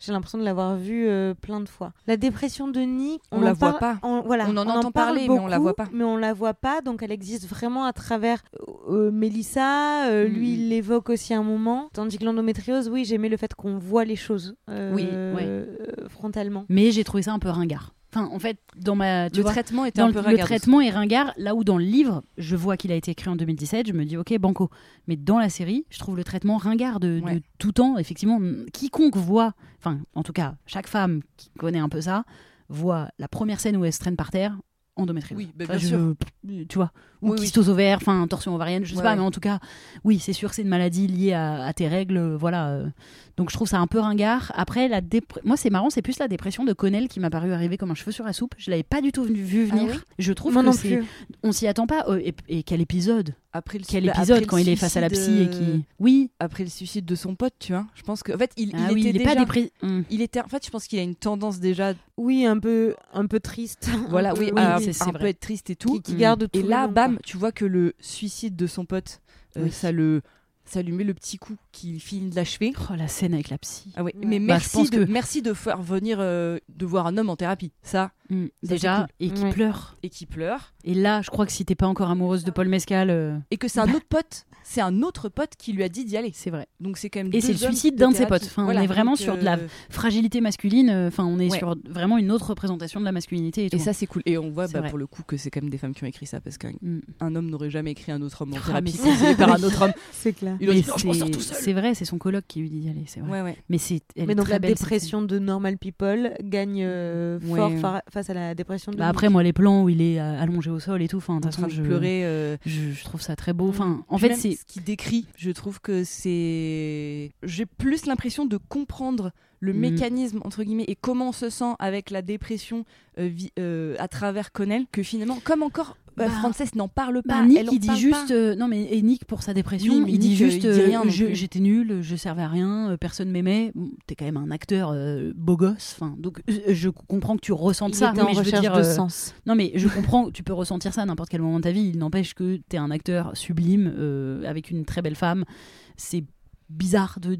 j'ai l'impression de l'avoir vue plein de fois. La dépression de Nick, on la voit pas. On en entend parler, mais on la voit pas. Mais on la voit pas, donc elle existe vraiment à travers Mélissa. Lui, il l'évoque aussi à un moment. Tandis que l'endométriose, oui, j'aimais le fait qu'on voit les choses frontalement. Mais j'ai trouvé ça un peu ringard. Enfin, en fait, traitement était un peu ringard. Le traitement est ringard, là où dans le livre, je vois qu'il a été écrit en 2017, je me dis ok, banco. Mais dans la série, je trouve le traitement ringard de tout temps. Effectivement, quiconque voit, enfin, en tout cas, chaque femme qui connaît un peu ça, voit la première scène où elle se traîne par terre, endométriose. Oui, bah, bien sûr. Tu vois, ou kyste aux ovaires, enfin, torsion ovarienne, je sais pas, mais en tout cas, oui, c'est sûr, c'est une maladie liée à tes règles, voilà. Donc je trouve ça un peu ringard. Après, moi, c'est marrant, c'est plus la dépression de Connell qui m'a paru arriver comme un cheveu sur la soupe. Je l'avais pas du tout vu venir. Ah oui, je trouve que c'est... On s'y attend pas. Et quel épisode ? Après quand il est face à la psy et qui... Oui. Après le suicide de son pote, tu vois. Je pense que... En fait, il était... En fait, je pense qu'il a une tendance déjà... Oui, un peu triste. Voilà, oui. C'est vrai. Peut être triste et tout. Qui garde tout. Et là, bam, tu vois que le suicide de son pote, ça lui met le petit coup qui finit de l'achever. Oh, la scène avec la psy. Ah ouais. Mais merci de faire venir de voir un homme en thérapie. Ça déjà, cool. Et qui pleure. Et qui pleure. Et là, je crois que si t'es pas encore amoureuse de Paul Mescal... Et que c'est un autre pote. C'est un autre pote qui lui a dit d'y aller. C'est vrai. Donc c'est quand même. Et c'est le suicide d'un de ses potes. Enfin, on est vraiment sur de la fragilité masculine. Enfin, on est sur vraiment une autre représentation de la masculinité. Et ça, c'est cool. Et on voit pour le coup que c'est quand même des femmes qui ont écrit ça parce qu'un homme n'aurait jamais écrit un autre homme en thérapie. C'est par un autre homme. C'est clair. Il a dit non, je m'en sors tout seul. C'est vrai, c'est son coloc qui lui dit d'y aller. C'est vrai. Ouais, ouais. Mais c'est. Elle mais est donc très la belle, dépression de Normal People gagne face à la dépression de. Bah après, moi, les plans où il est allongé au sol et tout, enfin, de toute façon, je pleurais. Je trouve ça très beau. Enfin, en fait, c'est ce qu'il décrit. Je trouve que c'est. J'ai plus l'impression de comprendre le mécanisme, entre guillemets, et comment on se sent avec la dépression à travers Connell, que finalement, comme encore Frances n'en parle pas. Nick, elle en il parle dit juste... non, mais et Nick, pour sa dépression, oui, il dit juste j'étais nulle, je servais à rien, personne m'aimait. Bon, t'es quand même un acteur beau gosse. Donc, je comprends que tu ressentes ça. Mais en recherche de sens. Non, mais je comprends que tu peux ressentir ça à n'importe quel moment de ta vie. Il n'empêche que t'es un acteur sublime, avec une très belle femme. C'est bizarre de...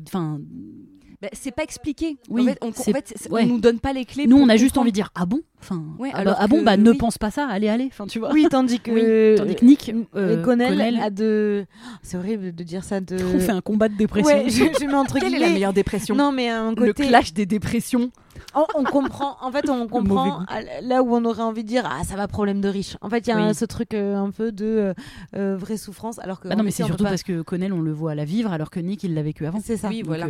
Bah, c'est pas expliqué. Oui, en fait, on nous donne pas les clés. Nous, on a juste envie de dire ah bon, ne pense pas ça, allez, enfin tu vois. Oui, tandis que Nick, Connell a de, c'est horrible de dire ça, de. On fait un combat de dépression. Ouais, je mets entre guillemets. Quelle est la meilleure dépression ? Non, mais un côté. Le clash des dépressions. On comprend. En fait, on comprend là où on aurait envie de dire ça va, problème de riche. En fait, il y a ce truc un peu de vraie souffrance, alors que. Non, mais c'est surtout parce que Connell, on le voit la vivre, alors que Nick, il l'a vécu avant. C'est ça. Oui, voilà.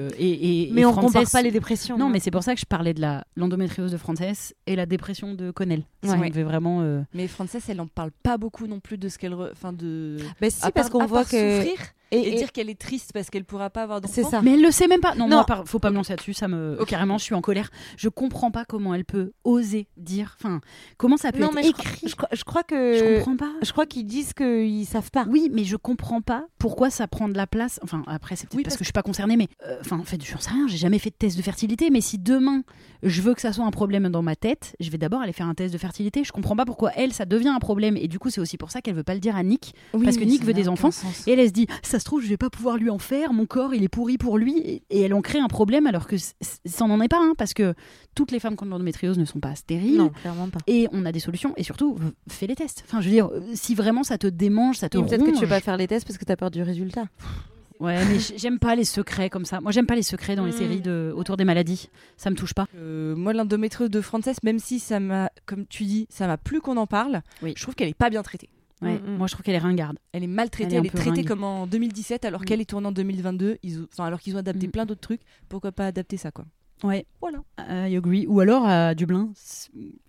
Mais on compare pas les dépressions. Non, mais c'est pour ça que je parlais de l'endométriose de Frances et la dépression de Connell. Si on devait vraiment. Mais Frances, elle en parle pas beaucoup non plus de ce qu'elle, parce qu'on voit que souffrir. Et dire qu'elle est triste parce qu'elle pourra pas avoir d'enfant. C'est ça. Mais elle le sait même pas. Non, moi, faut pas me lancer là-dessus. Ça me carrément, je suis en colère. Je comprends pas comment elle peut oser dire. Enfin, comment ça peut être écrit. Je crois que. Je comprends pas. Je crois qu'ils disent qu'ils savent pas. Oui, mais je comprends pas pourquoi ça prend de la place. Enfin, après, c'est peut-être parce que je suis pas concernée, mais en fait, j'en sais rien. J'ai jamais fait de test de fertilité, mais si demain je veux que ça soit un problème dans ma tête, je vais d'abord aller faire un test de fertilité. Je comprends pas pourquoi elle, ça devient un problème. Et du coup, c'est aussi pour ça qu'elle veut pas le dire à Nick, parce que Nick veut des enfants, et elle se dit je trouve je vais pas pouvoir lui en faire, mon corps il est pourri pour lui, et elle en crée un problème alors que ça n'en est pas parce que toutes les femmes contre l'endométriose ne sont pas stériles, non, clairement pas, et on a des solutions, et surtout fais les tests, je veux dire, si vraiment ça te démange, ça te ronge, peut-être que tu veux pas faire les tests parce que t'as peur du résultat. Ouais, mais j'aime pas les secrets comme ça. Moi, j'aime pas les secrets dans les séries autour des maladies. Ça me touche pas. Moi, l'endométriose de Frances, même si ça m'a, comme tu dis, ça m'a plu qu'on en parle, je trouve qu'elle est pas bien traitée. Ouais, moi je trouve qu'elle est ringarde. Elle est maltraitée, elle est traitée ringue. Comme en 2017 alors qu'elle est tournée en 2022, alors qu'ils ont adapté plein d'autres trucs, pourquoi pas adapter ça quoi. Ouais, voilà. I agree. Ou alors à Dublin,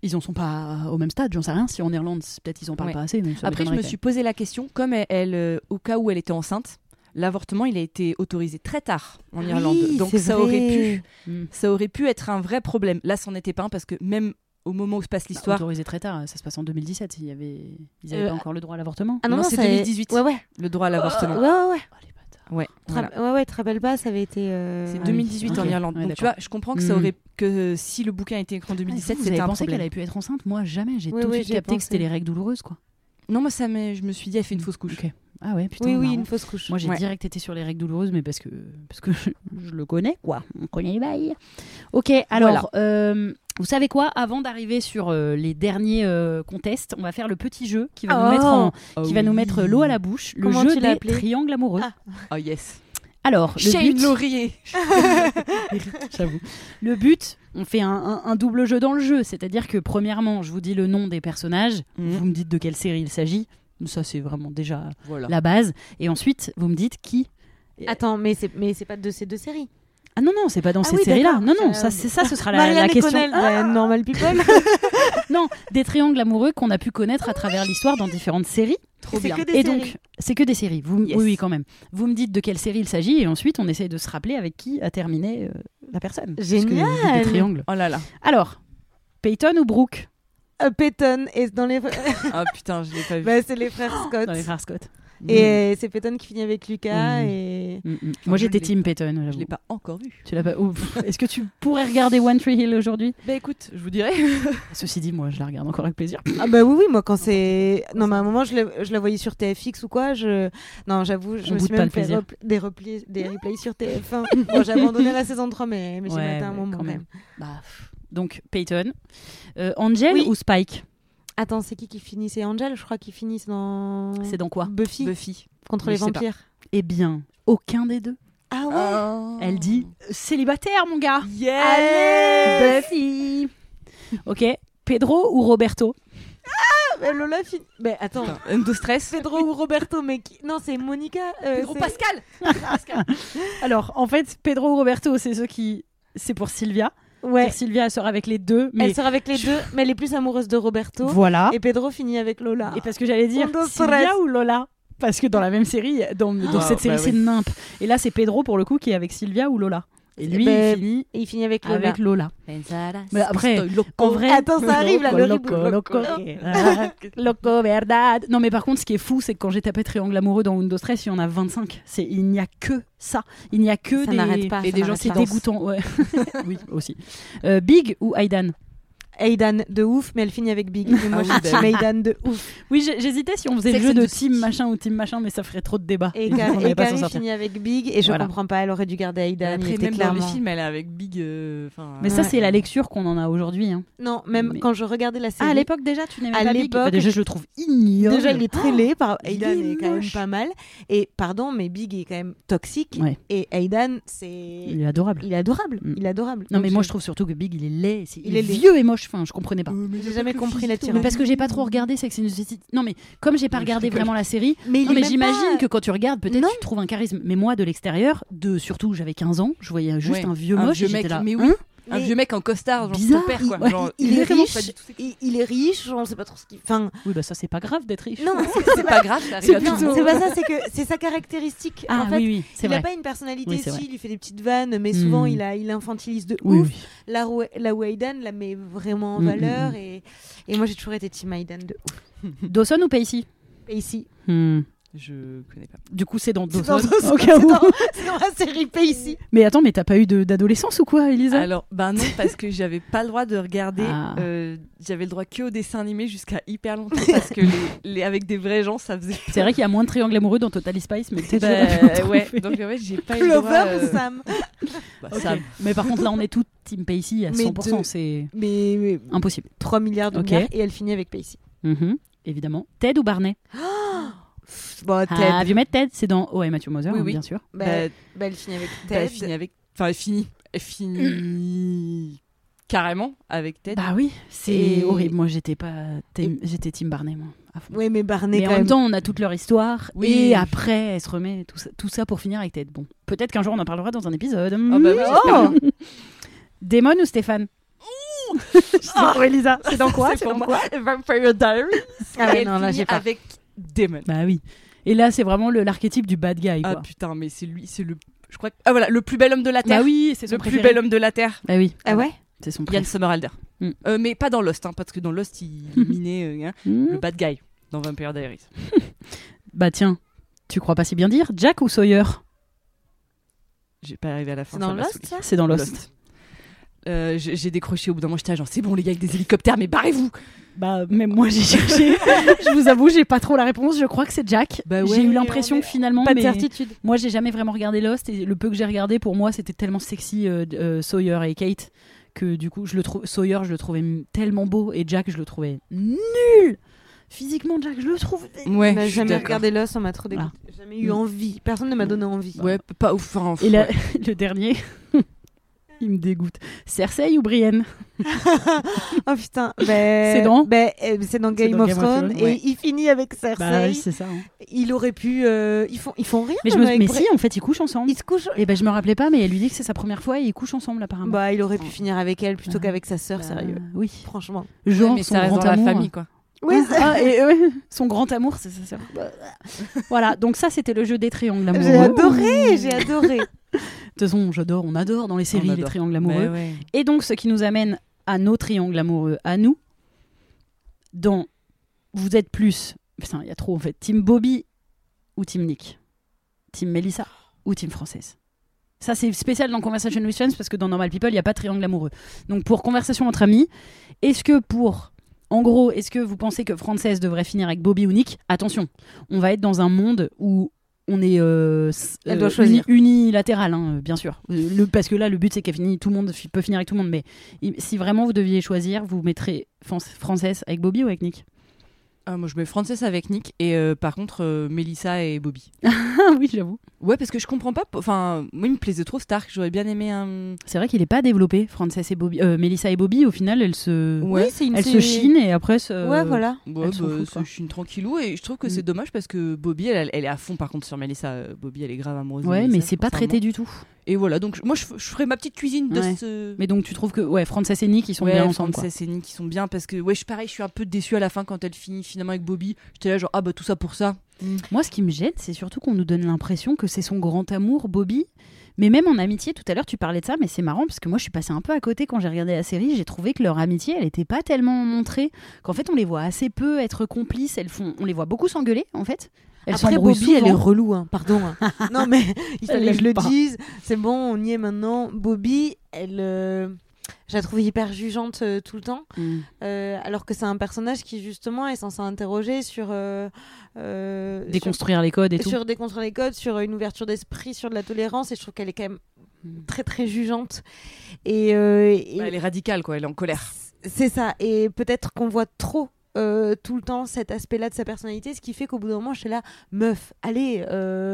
ils en sont pas au même stade, j'en sais rien, si en Irlande, peut-être ils en parlent pas assez. Après je me suis posé la question, comme elle, au cas où elle était enceinte, l'avortement, il a été autorisé très tard en Irlande, donc ça aurait pu être un vrai problème. Là, c'en était pas un parce que même au moment où se passe l'histoire. Autorisé très tard, ça se passe en 2017. Ils avaient pas encore le droit à l'avortement. Ah non, c'est 2018. Ouais. Le droit à l'avortement. Ouais. Oh, les bâtards. Très belle base, ça avait été. C'est 2018 en Irlande. Ouais, donc tu vois, je comprends que ça aurait que si le bouquin était écrit en 2017, c'était un problème. Vous avez pensé qu'elle avait pu être enceinte ? Moi, jamais. J'ai tout de suite capté que c'était les règles douloureuses, quoi. Non, moi je me suis dit, elle fait une fausse couche. Ok. Ah ouais, putain. Oui, une fausse couche. Moi, j'ai direct été sur les règles douloureuses, mais parce que je le connais, quoi. On connaît les bails. Ok, alors. Vous savez quoi ? Avant d'arriver sur les derniers contests, on va faire le petit jeu qui va nous mettre l'eau à la bouche. Le jeu des triangles amoureux. Ah. Oh yes. Alors, Shane Laurier. J'avoue. Le but, on fait un double jeu dans le jeu. C'est-à-dire que premièrement, je vous dis le nom des personnages. Vous me dites de quelle série il s'agit. Ça, c'est vraiment déjà la base. Et ensuite, vous me dites qui... Attends, mais c'est pas de ces deux séries ? Ah non, c'est pas dans cette série-là. Non, ça, ce sera la question. Marianne et Connell, Normal People. Non, des triangles amoureux qu'on a pu connaître à travers l'histoire dans différentes séries. Trop bien. Et donc, c'est que des séries. Oui, quand même. Vous me dites de quelle série il s'agit et ensuite, on essaye de se rappeler avec qui a terminé la personne. Génial. Parce que, des triangles. Oh là là. Alors, Peyton ou Brooke ? Peyton est dans les... Ah putain, je l'ai pas vu. C'est les frères Scott. Dans les frères Scott. Et c'est Peyton qui finit avec Lucas. Et... Moi j'étais team Peyton. Je l'ai pas encore vu. Tu l'as pas... Est-ce que tu pourrais regarder One Tree Hill aujourd'hui ? Bah écoute, je vous dirais. Ceci dit, moi je la regarde encore avec plaisir. Ah bah oui, moi quand c'est... Non mais à un moment je la voyais sur TFX ou quoi. Non, j'avoue, je me suis même fait des replays sur TF1. Bon, j'ai abandonné la saison 3, mais j'ai maté un moment même. Bah, donc Peyton. Angel ou Spike ? Attends, c'est qui finit ? C'est Angel, je crois, qui finit dans... C'est dans quoi ? Buffy. Contre les vampires. Eh bien, aucun des deux. Ah ouais ? Elle dit, célibataire, mon gars. Yes. Allez, Buffy. Ok, Pedro ou Roberto ? Lola finit. Mais attends, de stress. Pedro ou Roberto, mais qui... non, c'est Monica. Pedro Pascal. Pascal. Alors, en fait, Pedro ou Roberto, c'est ceux qui. C'est pour Sylvia. Ouais. Sylvia sera avec les deux, mais elle sera avec les deux, mais elle est plus amoureuse de Roberto. Voilà. Et Pedro finit avec Lola. Et parce que j'allais dire Sylvia ou Lola. Parce que dans la même série, dans cette série, c'est nimp. Et là, c'est Pedro pour le coup qui est avec Sylvia ou Lola. Et lui, il finit avec Lola. Avec Lola. Mais après, en vrai, attends, ça arrive là, le loco verdad. Non, mais par contre, ce qui est fou, c'est que quand j'ai tapé triangle amoureux dans Windows 13, il y en a 25. Il n'y a que ça. Il n'y a que des gens qui dansent. Dégoûtants. Ouais. Oui, aussi. Big ou Aidan? Aidan de ouf, mais elle finit avec Big. Et moi, je dis Aidan de ouf. Oui, j'hésitais si on faisait le jeu de team machin ou team machin, mais ça ferait trop de débats. Et Carrie finit avec Big, et je comprends pas, elle aurait dû garder Aidan. Après, même clairement... dans le film, elle est avec Big. Mais ça, c'est la lecture qu'on en a aujourd'hui. Hein. Non, quand je regardais la série. Ah, à l'époque, déjà, tu n'aimais pas Big. Bah, déjà, je le trouve ignoble. Déjà, il est très laid. Aidan est quand même pas mal. Et pardon, mais Big est quand même toxique. Ouais. Et Aidan, c'est. Il est adorable. Il est adorable. Non, mais moi, je trouve surtout que Big, il est laid. Il est vieux et moche. Enfin, je comprenais pas. J'ai jamais compris la tirade. Mais parce que j'ai pas trop regardé, c'est que c'est une société. Non, mais comme j'ai pas regardé vraiment la série, mais j'imagine que quand tu regardes, peut-être tu trouves un charisme. Mais moi, de l'extérieur, surtout, j'avais 15 ans, je voyais juste un vieux moche. Et j'étais là. Mais oui. Un vieux mec en costard, genre bizarre, ton père quoi. Genre, il est riche, on sait pas trop ce qu'il. Enfin, oui bah ça c'est pas grave d'être riche. Non, c'est pas grave. C'est pas ça, c'est que c'est sa caractéristique. Ah, en fait, oui, il n'a pas une personnalité. Oui, si, il fait des petites vannes, mais souvent il infantilise de ouf. Oui. La Aidan la met vraiment en valeur et moi j'ai toujours été team Aidan de ouf. Dawson ou Pacey? Pacey. Je connais pas. Du coup, c'est dans Dawson. C'est dans la série Pacey. Mais attends, mais t'as pas eu d'adolescence ou quoi, Elisa? Alors, non, parce que j'avais pas le droit de regarder. J'avais le droit que aux dessins animés jusqu'à hyper longtemps. Parce que avec des vrais gens, ça faisait. C'est vrai qu'il y a moins de triangles amoureux dans Total Spice, mais t'es ouais, donc en fait, j'ai pas eu le droit. Clover ou Sam? Sam. Mais par contre, là, on est toutes team Pacey à 100%. C'est impossible. 3 milliards de dollars et elle finit avec Pacey. Évidemment. Ted ou Barney? Bon, Ted. Ah, vu mettre Ted, c'est dans Oh et Matthew Mother, oui, bien sûr. Elle finit avec Ted. Elle finit carrément avec Ted. Bah oui, c'est horrible. Moi, j'étais team Barney, moi. Oui, mais Barney. Mais en même temps, on a toute leur histoire. Oui. Et après, elle se remet tout ça pour finir avec Ted. Bon, peut-être qu'un jour on en parlera dans un épisode. Oh, oh Damon ou Stéphane? Elisa, c'est dans quoi? C'est pour moi. Vampire Diaries. Non, là, j'ai pas. Avec Damon. Bah oui. Et là, c'est vraiment l'archétype du bad guy. Quoi. Ah putain, mais c'est lui, c'est le. Je crois que. Ah voilà, le plus bel homme de la Terre. Bah oui, c'est son préféré. Le plus bel homme de la Terre. Bah oui. Ah ouais. C'est son préféré. Yann Somerhalder. Mais pas dans Lost, hein, parce que dans Lost, il minait le bad guy dans Vampire Diaries. Bah tiens, tu crois pas si bien dire. Jack ou Sawyer? J'ai pas arrivé à la fin. C'est dans Lost, ça? C'est dans Lost. J'ai décroché au bout d'un moment, j'étais genre c'est bon les gars avec des hélicoptères, mais barrez-vous. Bah même moi j'ai cherché. Je vous avoue, j'ai pas trop la réponse. Je crois que c'est Jack. Bah ouais, j'ai eu l'impression finalement, pas de certitude. Moi j'ai jamais vraiment regardé Lost et le peu que j'ai regardé pour moi c'était tellement sexy Sawyer et Kate que du coup Sawyer je le trouvais tellement beau et Jack je le trouvais nul. Physiquement, Jack, je le trouve. Ouais, on n'a jamais regardé Lost, on m'a trop dégoûté. Voilà. Jamais eu envie. Personne ne m'a donné envie. Ouais, pas ouf. Enfin, et là, le dernier. Il me dégoûte. Cersei ou Brienne? Oh putain. C'est dans Game of Thrones. Et il finit avec Cersei. Bah oui, c'est ça. Hein. Il aurait pu. Ils font rien. Mais si, en fait, ils couchent ensemble. Ils se couchent. Et je me rappelais pas, mais elle lui dit que c'est sa première fois et ils couchent ensemble apparemment. Bah, il aurait pu finir avec elle plutôt qu'avec sa sœur, sérieux. Oui. Franchement. Genre, mais son grand amour. La famille, quoi. Oui, son grand amour, c'est sa sœur. Voilà. Donc ça, c'était le jeu des triangles amoureux. J'ai adoré. De toute façon, on adore dans les séries les triangles amoureux. Ouais. Et donc, ce qui nous amène à nos triangles amoureux, à nous, dans vous êtes plus. Putain, il y a trop en fait. Team Bobby ou Team Nick? Team Melissa ou Team Frances? Ça, c'est spécial dans Conversation with Friends parce que dans Normal People, il n'y a pas de triangle amoureux. Donc, pour Conversation entre amis, est-ce que vous pensez que Frances devrait finir avec Bobby ou Nick? Attention, on va être dans un monde où. On est unilatéral, hein, bien sûr. Parce que là, le but, c'est qu'elle finit, tout le monde peut finir avec tout le monde. Mais si vraiment vous deviez choisir, vous mettrez Frances avec Bobby ou avec Nick? Moi, je mets Frances avec Nick. Et par contre, Melissa et Bobby. Oui, j'avoue. Ouais, parce que je comprends pas. Enfin, moi, il me plaisait trop Stark. J'aurais bien aimé un. C'est vrai qu'il est pas développé. Frances et Bobby, Melissa et Bobby, au final, elles se. Ouais, c'est une. Elles se chinent et après. Ouais, voilà. Ouais, se chinent tranquillou et je trouve que c'est dommage parce que Bobby, elle est à fond par contre sur Melissa. Bobby, elle est grave amoureuse. Ouais, de Melissa, mais c'est pas traité du tout. Et voilà, donc moi, je ferais ma petite cuisine de ce. Mais donc, tu trouves que Frances et Nick, ils sont bien ensemble. Frances et Nick, ils sont bien parce que pareil, je suis un peu déçue à la fin quand elle finit finalement avec Bobby. J'étais là genre ah bah tout ça pour ça. Moi, ce qui me gêne, c'est surtout qu'on nous donne l'impression que c'est son grand amour, Bobby. Mais même en amitié, tout à l'heure, tu parlais de ça, mais c'est marrant parce que moi, je suis passée un peu à côté quand j'ai regardé la série. J'ai trouvé que leur amitié, elle n'était pas tellement montrée. Qu'en fait, on les voit assez peu être complices. On les voit beaucoup s'engueuler, en fait. Après, Bobby, souvent. Elle est relou, hein. Pardon. Hein. Non, mais il fallait que je le dise. C'est bon, on y est maintenant. Bobby, elle... Je la trouve hyper jugeante tout le temps, alors que c'est un personnage qui justement est censé interroger sur déconstruire les codes et tout. Sur déconstruire les codes, sur une ouverture d'esprit, sur de la tolérance, et je trouve qu'elle est quand même très très jugeante et elle est radicale quoi, elle est en colère. C'est ça, et peut-être qu'on voit trop tout le temps cet aspect-là de sa personnalité, ce qui fait qu'au bout d'un moment je suis là, meuf, allez.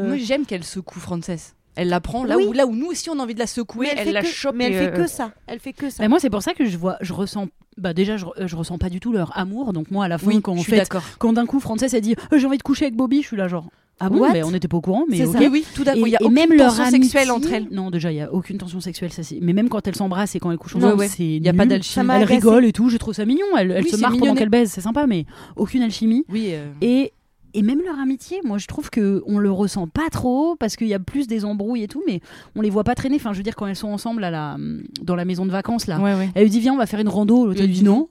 Moi j'aime qu'elle secoue Frances. Elle la prend là où nous aussi on a envie de la secouer, elle la chope. Mais elle fait que ça. Elle fait que ça. Bah moi c'est pour ça que je ressens pas du tout leur amour. Donc moi à la fin quand d'un coup Frances elle dit j'ai envie de coucher avec Bobby, je suis là genre ah bon, mais on n'était pas au courant, mais ok. Oui, tout à fait. Et même leur tension sexuelle entre elles. Non, déjà il y a aucune tension sexuelle, ça c'est. Mais même quand elles s'embrassent et quand elles couchent ensemble, c'est il y a pas d'alchimie. Elles rigolent et tout, je trouve ça mignon. Elles se marrent pendant qu'elles baisent, c'est sympa, mais aucune alchimie. Oui. Et même leur amitié, moi je trouve qu'on le ressent pas trop parce qu'il y a plus des embrouilles et tout, mais on les voit pas traîner. Enfin, je veux dire, quand elles sont ensemble dans la maison de vacances, là, elle lui dit viens, on va faire une rando. L'autre, elle dit non.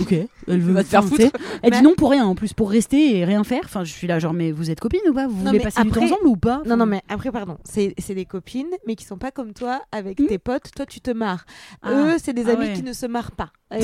Ok, elle veut te faire foutre. Elle dit non pour rien, en plus, pour rester et rien faire. Enfin, je suis là, genre, mais vous êtes copines ou pas? Vous voulez passer du temps ensemble ou pas? Non, mais après, pardon, c'est des copines, mais qui sont pas comme toi, avec tes potes. Toi, tu te marres. Eux, c'est des amis qui ne se marrent pas. Ils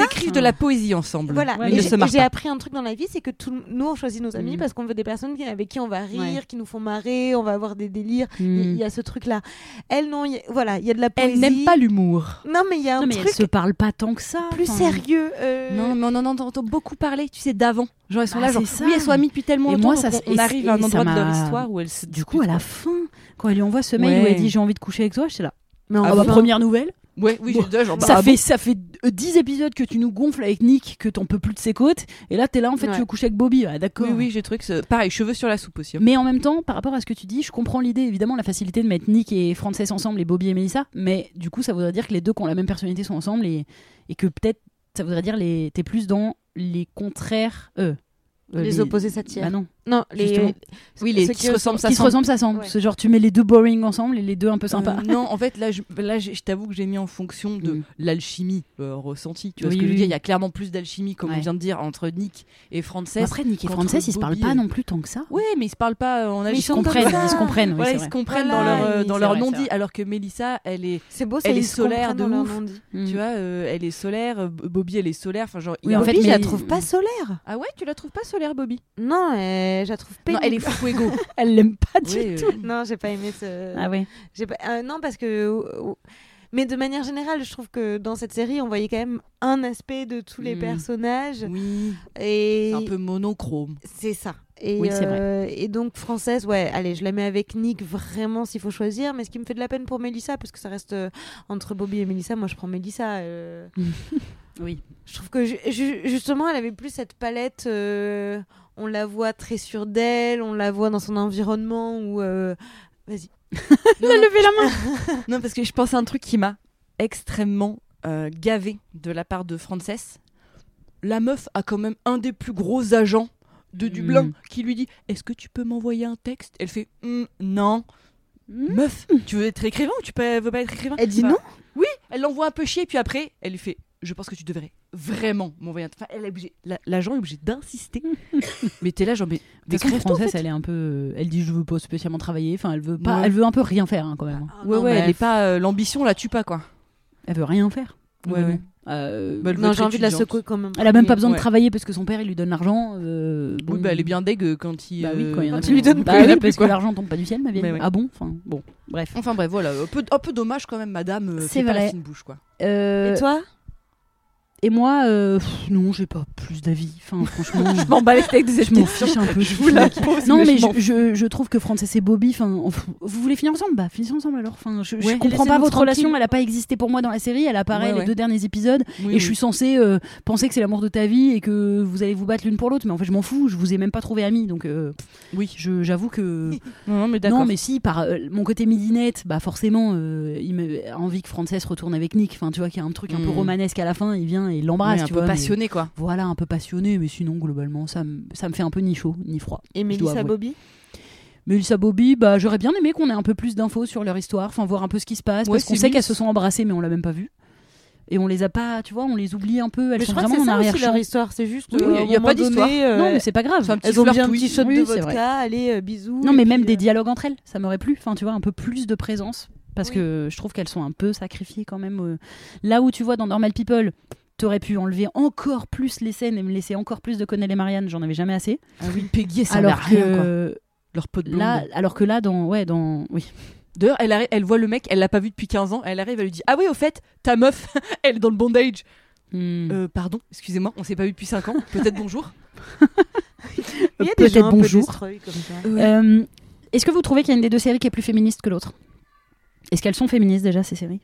écrivent de la poésie ensemble. Voilà, ouais, j'ai appris un truc dans la vie, c'est que nous, on choisit nos amis parce qu'on veut des personnes avec qui on va rire, qui nous font marrer, on va avoir des délires. Il y a ce truc-là. Elles, non, il y a de la poésie. Elles n'aiment pas l'humour. Non, mais il y a un truc. Elles se parlent pas tant que ça. Plus sérieux. Non, t'entends beaucoup parler, tu sais, d'avant. Genre, elles sont là, genre, elles sont amies depuis tellement longtemps. On arrive à un endroit de leur histoire où elles se. Du coup, à la fin, quand elle lui envoie ce mail où elle dit j'ai envie de coucher avec toi, j'étais là. Mais première nouvelle. Ouais, oui, bon, déjà, genre, ça fait 10 épisodes que tu nous gonfles avec Nick, que t'en peux plus de ses côtes, et là t'es là en fait tu veux coucher avec Bobby, d'accord. Oui, j'ai truc, pareil, cheveux sur la soupe aussi. Hein. Mais en même temps, par rapport à ce que tu dis, je comprends l'idée, évidemment, la facilité de mettre Nick et Frances ensemble et Bobby et Melissa, mais du coup ça voudrait dire que les deux qui ont la même personnalité sont ensemble et que peut-être ça voudrait dire t'es plus dans les contraires. Les opposés s'attirent. Ah non. Non, les qui se ressemblent s'assemblent. C'est genre tu mets les deux boring ensemble et les deux un peu sympas. Non, en fait je t'avoue que j'ai mis en fonction de l'alchimie ressentie. Tu vois ce que je veux dire, il y a clairement plus d'alchimie comme on vient de dire entre Nick et Frances. Après Nick et Frances, ils se parlent pas non plus tant que ça. Oui, mais ils se parlent pas en alchimie. Ils se comprennent. Voilà, ils se comprennent dans leur non-dit, alors que Melissa, elle est solaire de ouf. Tu vois, elle est solaire, Bobby elle est solaire, enfin genre Bobby, je la trouve pas solaire. Ah ouais, tu la trouves pas solaire Bobby? Non, je la trouve pénible. Non, elle est fuego. Elle l'aime pas du tout. Non, j'ai pas aimé ce. Ah oui. J'ai pas... non, parce que. Mais de manière générale, je trouve que dans cette série, on voyait quand même un aspect de tous les personnages. Oui. Et... un peu monochrome. C'est ça. Et c'est vrai. Et donc, Frances, allez, je la mets avec Nick vraiment s'il faut choisir. Mais ce qui me fait de la peine pour Melissa, parce que ça reste entre Bobby et Melissa, moi je prends Melissa. Oui. Je trouve que justement, elle avait plus cette palette. On la voit très sûre d'elle, on la voit dans son environnement où... Vas-y. Il a levé la main. Non, parce que je pense à un truc qui m'a extrêmement gavée de la part de Frances. La meuf a quand même un des plus gros agents de Dublin qui lui dit « Est-ce que tu peux m'envoyer un texte ?» Elle fait « Non. » Meuf, tu veux être écrivain ou tu veux pas être écrivain ? Elle dit non. Oui, elle l'envoie un peu chier, puis après, elle lui fait « Je pense que tu devrais. » Vraiment m'envoyer un l'agent est obligé d'insister. Mais t'es là genre mais des Françaises en fait. Elle est un peu, elle dit je veux pas spécialement travailler, enfin elle veut pas, elle veut un peu rien faire hein, quand même. Elle est pas l'ambition la tue pas quoi. Elle veut rien faire. Ouais. Non, j'ai envie de la secouer quand même. Elle a même pas besoin de travailler parce que son père il lui donne l'argent. Bon. Oui, elle est bien dégueu quand il. Bah oui, quand il y en a qui lui donne pas. Parce que l'argent tombe pas du ciel, ma vieille. Ah bon, bref. Enfin bref, voilà, un peu dommage quand même, madame. C'est pas la fine bouche quoi. Et toi? Et moi, non, j'ai pas plus d'avis. Enfin, franchement, je m'en bats les steaks des émissions. Je m'en fiche un peu. Je vous la pose. Non, mais je trouve que Frances et Bobby, enfin, vous voulez finir ensemble ? Bah, finissez ensemble alors. Enfin, je comprends pas votre relation. Elle a pas existé pour moi dans la série. Elle apparaît les deux derniers épisodes, et je suis censée penser que c'est l'amour de ta vie et que vous allez vous battre l'une pour l'autre. Mais en fait, je m'en fous. Je vous ai même pas trouvé amis. Donc, oui, j'avoue que non, mais d'accord. Non, mais si par mon côté midinette, bah forcément, il m'a envie que Frances retourne avec Nick. Enfin, tu vois, qu'il y a un truc un peu romanesque à la fin. Il vient. Et l'embrasse, oui, tu vois, passionné, mais... quoi. Voilà, un peu passionné, mais sinon globalement ça me fait un peu ni chaud ni froid. Et Melissa Bobby, bah j'aurais bien aimé qu'on ait un peu plus d'infos sur leur histoire, enfin voir un peu ce qui se passe, parce qu'on sait qu'elles se sont embrassées mais on l'a même pas vu. Et on les a pas, tu vois, on les oublie un peu, elles sont vraiment en arrière-plan. C'est leur histoire, c'est juste il y a pas d'histoire. Non, mais c'est pas grave. Elles ont bien un petit shot de vodka, allez bisous. Non, mais même des dialogues entre elles, ça m'aurait plu, enfin tu vois, un peu plus de présence parce que je trouve qu'elles sont un peu sacrifiées quand même là où tu vois dans Normal People. T'aurais pu enlever encore plus les scènes et me laisser encore plus de Connell et Marianne, j'en avais jamais assez. Ah oui, Peggy, ça n'a rien, quoi. Leur peau de blonde. Là, alors que là, oui. D'ailleurs, elle voit le mec, elle l'a pas vu depuis 15 ans, elle arrive, elle lui dit « Ah oui, au fait, ta meuf, elle est dans le bondage. » Pardon, excusez-moi, on s'est pas vu depuis 5 ans, peut-être bonjour. Il y a des gens un peu destroy, comme ça. Est-ce que vous trouvez qu'il y a une des deux séries qui est plus féministe que l'autre ? Est-ce qu'elles sont féministes déjà, ces séries ?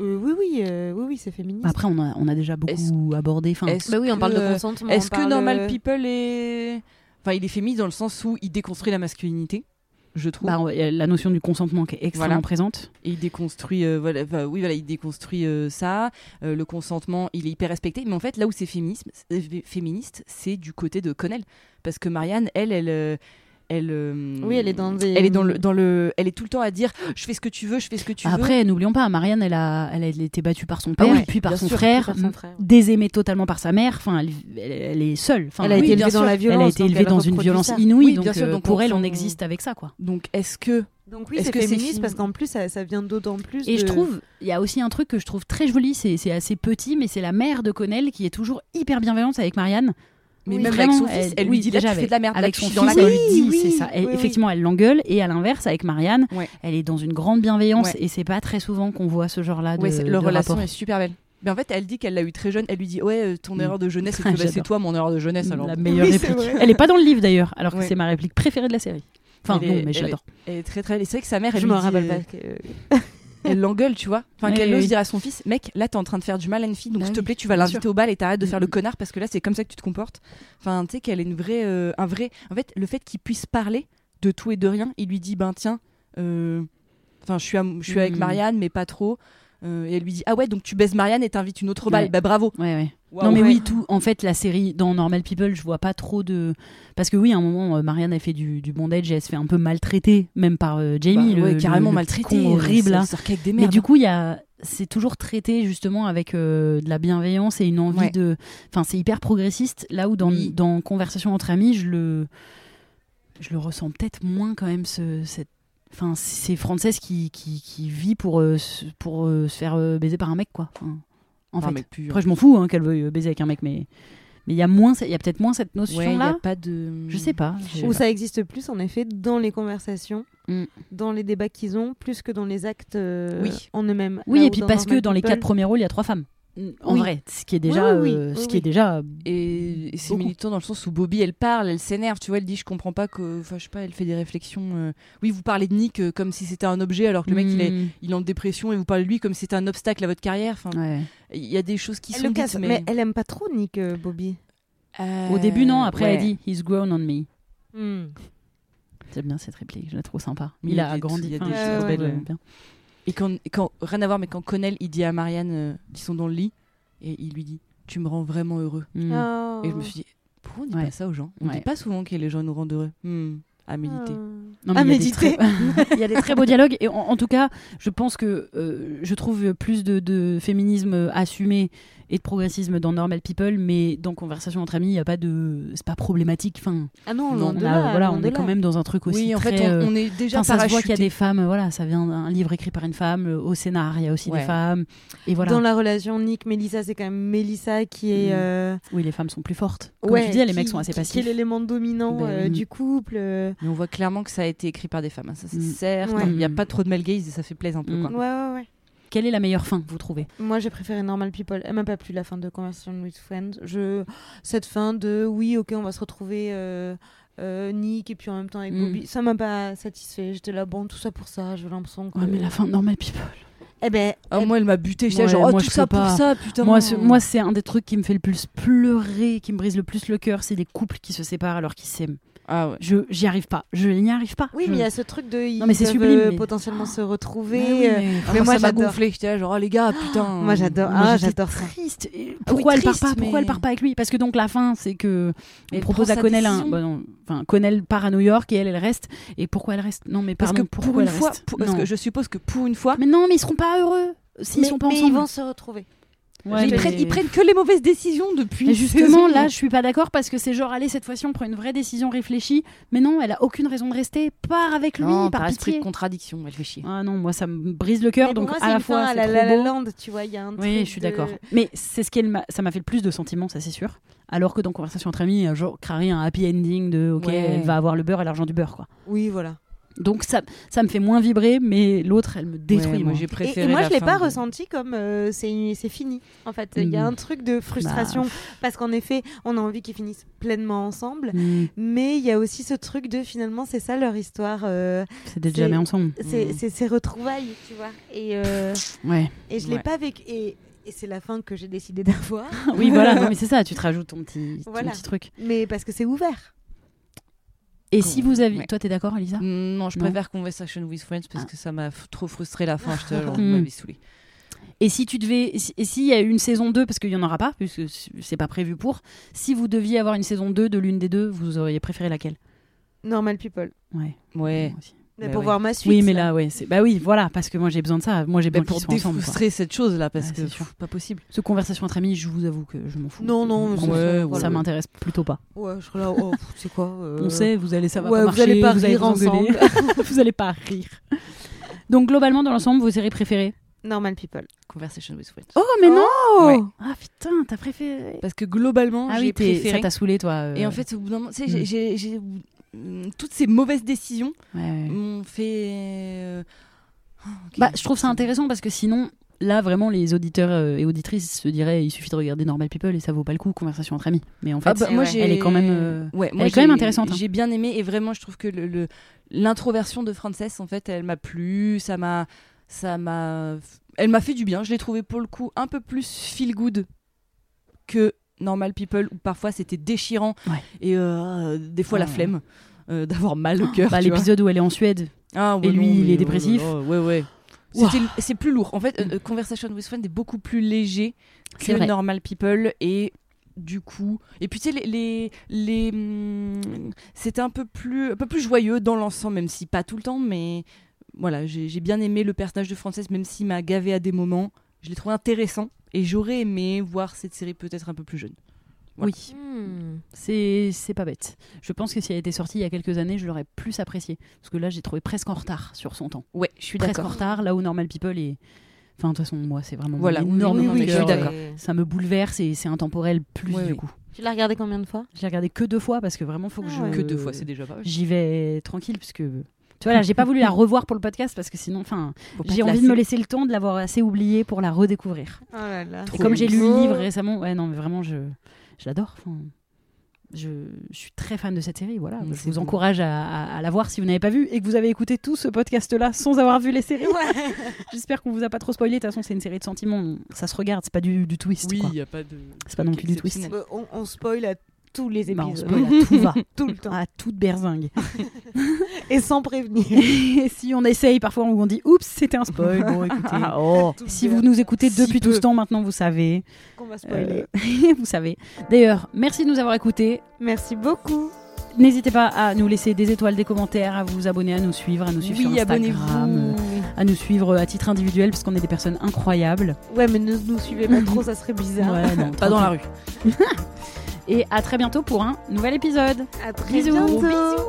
Oui, c'est féministe. Après, on a déjà beaucoup abordé. On parle de consentement. Est-ce que Normal People est... Enfin, il est féministe dans le sens où il déconstruit la masculinité, je trouve. Bah, la notion du consentement qui est extrêmement présente. Et il déconstruit, ça. Le consentement, il est hyper respecté. Mais en fait, là où c'est féministe, c'est du côté de Connell. Parce que Marianne, elle est dans des... elle est elle est tout le temps à dire je fais ce que tu veux, Après, n'oublions pas, Marianne, elle a été battue par son père, puis par son frère, désaimée totalement par sa mère. Enfin, elle est seule. Enfin, elle a été élevée dans la violence. Elle a été élevée dans une violence inouïe. Oui, donc pour elle, on existe avec ça, quoi. Donc est-ce que c'est féministe parce qu'en plus ça vient d'autant plus. Et je trouve, il y a aussi un truc que je trouve très joli, c'est assez petit, mais c'est la mère de Connell qui est toujours hyper bienveillante avec Marianne. Mais oui, même vraiment, avec son fils, elle lui dit déjà, tu fais de la merde avec son fils, c'est ça. Effectivement, elle l'engueule, et à l'inverse, avec Marianne, elle est dans une grande bienveillance, et c'est pas très souvent qu'on voit ce genre-là de rapport. Leur relation est super belle. Mais en fait, elle dit qu'elle l'a eu très jeune. Elle lui dit ton erreur de jeunesse, c'est toi mon erreur de jeunesse. Alors. La meilleure réplique. Elle est pas dans le livre d'ailleurs, alors que c'est ma réplique préférée de la série. Enfin non, mais j'adore. Elle est très très. C'est vrai que sa mère, elle lui dit. Elle l'engueule, tu vois. Enfin, qu'elle ose dire à son fils, mec, là, t'es en train de faire du mal à une fille, donc s'il te plaît, tu vas l'inviter au bal et t'arrêtes de faire le connard parce que là, c'est comme ça que tu te comportes. Enfin, tu sais qu'elle est un vrai. En fait, le fait qu'il puisse parler de tout et de rien, il lui dit, ben tiens, enfin, je suis avec Marianne, mais pas trop. Et elle lui dit, ah ouais, donc tu baises Marianne et t'invites une autre au bal. Bah bravo. Ouais. Wow, non mais oui, tout. En fait, la série dans Normal People, je vois pas trop de. Parce que oui, à un moment, Marianne a fait du bondage et elle se fait un peu maltraiter, même par Jamie. Carrément maltraitée, horrible. Là. Mais du coup, c'est toujours traité justement avec de la bienveillance et une envie de. Enfin, c'est hyper progressiste. Là où dans Conversation entre amis, je le ressens peut-être moins quand même cette. Enfin, c'est Frances qui vit pour se faire baiser par un mec, quoi. Enfin, après, je m'en fous qu'elle veuille baiser avec un mec, mais il y a peut-être moins cette notion-là. Il n'y a pas de... Je sais pas. Ça existe plus, en effet, dans les conversations, dans les débats qu'ils ont, plus que dans les actes en eux-mêmes. Oui, et puis parce que dans les 4 premiers rôles, il y a 3 femmes. En vrai, ce qui est déjà... Et c'est militant dans le sens où Bobby, elle parle, elle s'énerve, tu vois, elle dit, je comprends pas que... Enfin, je sais pas, elle fait des réflexions... Oui, vous parlez de Nick comme si c'était un objet, alors que le mec, il est en dépression, et vous parlez de lui comme si c'était un obstacle à votre carrière. Enfin, il y a des choses qui sont dites, mais elle aime pas trop Nick, Bobby. Au début, non. Après, elle dit, he's grown on me. J'aime bien cette réplique, je la trouve sympa. Il a agrandi. Il y a des choses belles. Et quand rien à voir, mais quand Connell il dit à Marianne ils sont dans le lit et il lui dit tu me rends vraiment heureux. Et je me suis dit pourquoi on dit pas ça aux gens, on dit pas souvent que les gens nous rendent heureux. À méditer. Non, à méditer. Il y a des très beaux dialogues et en tout cas je pense que je trouve plus de féminisme assumé et de progressisme dans Normal People, mais dans Conversation entre amis il y a pas de, c'est pas problématique. Enfin on est quand même dans un truc aussi en fait on est déjà ça se voit qu'il y a des femmes, voilà, ça vient d'un livre écrit par une femme, au scénar il y a aussi des femmes et voilà. Dans la relation Nick Melissa, c'est quand même Melissa qui est oui, les femmes sont plus fortes comme tu dis, les mecs sont assez passifs, qui est l'élément dominant du couple mais on voit clairement que ça a été écrit par des femmes, ça c'est certes. Il y a pas trop de male gaze et ça fait plaisir un peu quoi. Quelle est la meilleure fin, vous trouvez? Moi, j'ai préféré Normal People. Elle m'a pas plu, la fin de Conversation with Friends. Cette fin de oui, ok, on va se retrouver Nick et puis en même temps avec Bobby, ça m'a pas satisfait. J'étais là, bon, tout ça pour ça, j'ai l'impression que... Ouais, mais la fin de Normal People... Eh ben, moi, elle m'a buté. J'étais genre, tout ça pour ça, putain. Moi, c'est un des trucs qui me fait le plus pleurer, qui me brise le plus le cœur, c'est des couples qui se séparent alors qu'ils s'aiment. Ah ouais. J'y arrive pas. Je n'y arrive pas. Oui, mais il y a ce truc de ils peuvent potentiellement se retrouver. Mais moi, ça m'a gonflé. J'étais genre, oh, les gars, putain. Moi, j'adore. J'adore ça. Triste. Pourquoi elle part pas? Pourquoi elle part pas avec lui? Parce que donc la fin, c'est que on propose à Connell. Enfin, Connell part à New York et elle reste. Et pourquoi elle reste? Non, mais parce que pour une fois, parce que je suppose que pour une fois. Mais non, mais ils seront pas heureux s'ils sont pas ensemble. Mais ils vont se retrouver. Ouais, ils prennent que les mauvaises décisions depuis. Et justement, là, je suis pas d'accord parce que c'est genre, allez, cette fois-ci, on prend une vraie décision réfléchie. Mais non, elle a aucune raison de rester. Part avec lui, par pitié. Esprit de contradiction, elle fait chier. Ah non, moi, ça me brise le cœur. Donc, à la fois, c'est trop beau. La Land, tu vois, il y a un truc. Oui, je suis d'accord. Mais c'est ça m'a fait le plus de sentiments, ça, c'est sûr. Alors que dans Conversation entre amis, genre, créer un happy ending de, ok, elle va avoir le beurre et l'argent du beurre, quoi. Oui, voilà. Donc ça me fait moins vibrer, mais l'autre, elle me détruit. Ouais, moi, j'ai préféré et moi, je l'ai pas ressenti comme c'est fini. En fait, il y a un truc de frustration parce qu'en effet, on a envie qu'ils finissent pleinement ensemble, mais il y a aussi ce truc de finalement, c'est ça leur histoire. C'est d'être jamais ensemble. C'est ces retrouvailles, tu vois. Et je l'ai pas vécu. Et c'est la fin que j'ai décidé d'avoir. Oui, voilà. Non, mais c'est ça. Tu te rajoutes ton petit truc. Mais parce que c'est ouvert. Et si vous avez... Toi, t'es d'accord, Elisa? Non, je préfère Conversation with Friends parce que ça m'a trop frustré la fin. Je te l'avais saoulée. Et si tu devais... Et s'il y a une saison 2, parce qu'il n'y en aura pas, puisque c'est pas prévu pour... Si vous deviez avoir une saison 2 de l'une des deux, vous auriez préféré laquelle? Normal People. Ouais. Mais pour voir ma suite. Oui, mais là, bah oui, voilà, parce que moi, j'ai besoin de ça. Moi, j'ai besoin qu'ils soient ensemble. Pour défrustrer cette chose-là, parce que c'est pas possible. Ce Conversation entre amis, je vous avoue que je m'en fous. Non, ça m'intéresse plutôt pas. Ouais, je suis là, c'est quoi On sait, vous allez, ça va pas marcher, vous allez pas rire ensemble. Vous allez pas rire. Donc, globalement, dans l'ensemble, vos séries préférées? Normal People. Conversation with Friends. Oh, mais non Ah putain, t'as préféré? Parce que globalement, j'ai préféré. Ça t'a saoulé, toi. Et en fait, au bout d'un moment, tu sais, j'ai... toutes ces mauvaises décisions m'ont fait... je trouve ça intéressant parce que sinon, là vraiment les auditeurs et auditrices se diraient il suffit de regarder Normal People et ça vaut pas le coup, Conversation entre amis. Mais en fait, elle est quand même, intéressante. Hein. J'ai bien aimé et vraiment je trouve que l'introversion de Frances, en fait, elle m'a plu, elle m'a fait du bien. Je l'ai trouvée pour le coup un peu plus feel good que Normal People, où parfois c'était déchirant et des fois la flemme d'avoir mal au cœur. L'épisode où elle est en Suède et lui il est dépressif. C'est plus lourd. En fait, Conversation with Friends est beaucoup plus léger que Normal People et du coup. Et puis tu sais, c'était un peu plus joyeux dans l'ensemble, même si pas tout le temps, mais voilà, j'ai bien aimé le personnage de Frances, même s'il m'a gavé à des moments. Je l'ai trouvé intéressant. Et j'aurais aimé voir cette série peut-être un peu plus jeune. Voilà. Oui, c'est pas bête. Je pense que si elle était sortie il y a quelques années, je l'aurais plus appréciée. Parce que là, j'ai trouvé presque en retard sur son temps. Ouais, je suis d'accord. Presque en retard, là où Normal People est... Enfin, de toute façon, moi, c'est vraiment énormément de cœur. Je suis d'accord. Ça me bouleverse et c'est intemporel plus du coup. Tu l'as regardé combien de fois? Je l'ai regardé que 2 fois parce que vraiment, faut que Que 2 fois, c'est déjà pas... J'y vais tranquille puisque... Tu vois, là, j'ai pas voulu la revoir pour le podcast parce que sinon, j'ai envie de me laisser le temps de l'avoir assez oubliée pour la redécouvrir. Oh là là. Et comme j'ai lu le livre récemment, vraiment, je l'adore. Je suis très fan de cette série. Voilà. Je vous encourage à la voir si vous n'avez pas vu et que vous avez écouté tout ce podcast-là sans avoir vu les séries. Ouais. J'espère qu'on vous a pas trop spoilé. De toute façon, c'est une série de sentiments. Ça se regarde, c'est pas du twist. Oui, il n'y a pas de. C'est pas non plus du twist. On spoil à tous les épisodes, tout va, tout le temps, à toute berzingue, et sans prévenir. Et si on essaye parfois où on dit oups, c'était un spoil. Bon, écoutez, si vous nous écoutez depuis tout ce temps, maintenant vous savez qu'on va spoiler. Vous savez. D'ailleurs, merci de nous avoir écoutés. Merci beaucoup. N'hésitez pas à nous laisser des étoiles, des commentaires, à vous abonner, à nous suivre, sur Instagram, à nous suivre à titre individuel parce qu'on est des personnes incroyables. Ouais, mais ne nous suivez pas trop, ça serait bizarre. Ouais, non, pas dans la rue. Et à très bientôt pour un nouvel épisode. À très bientôt. Bisous.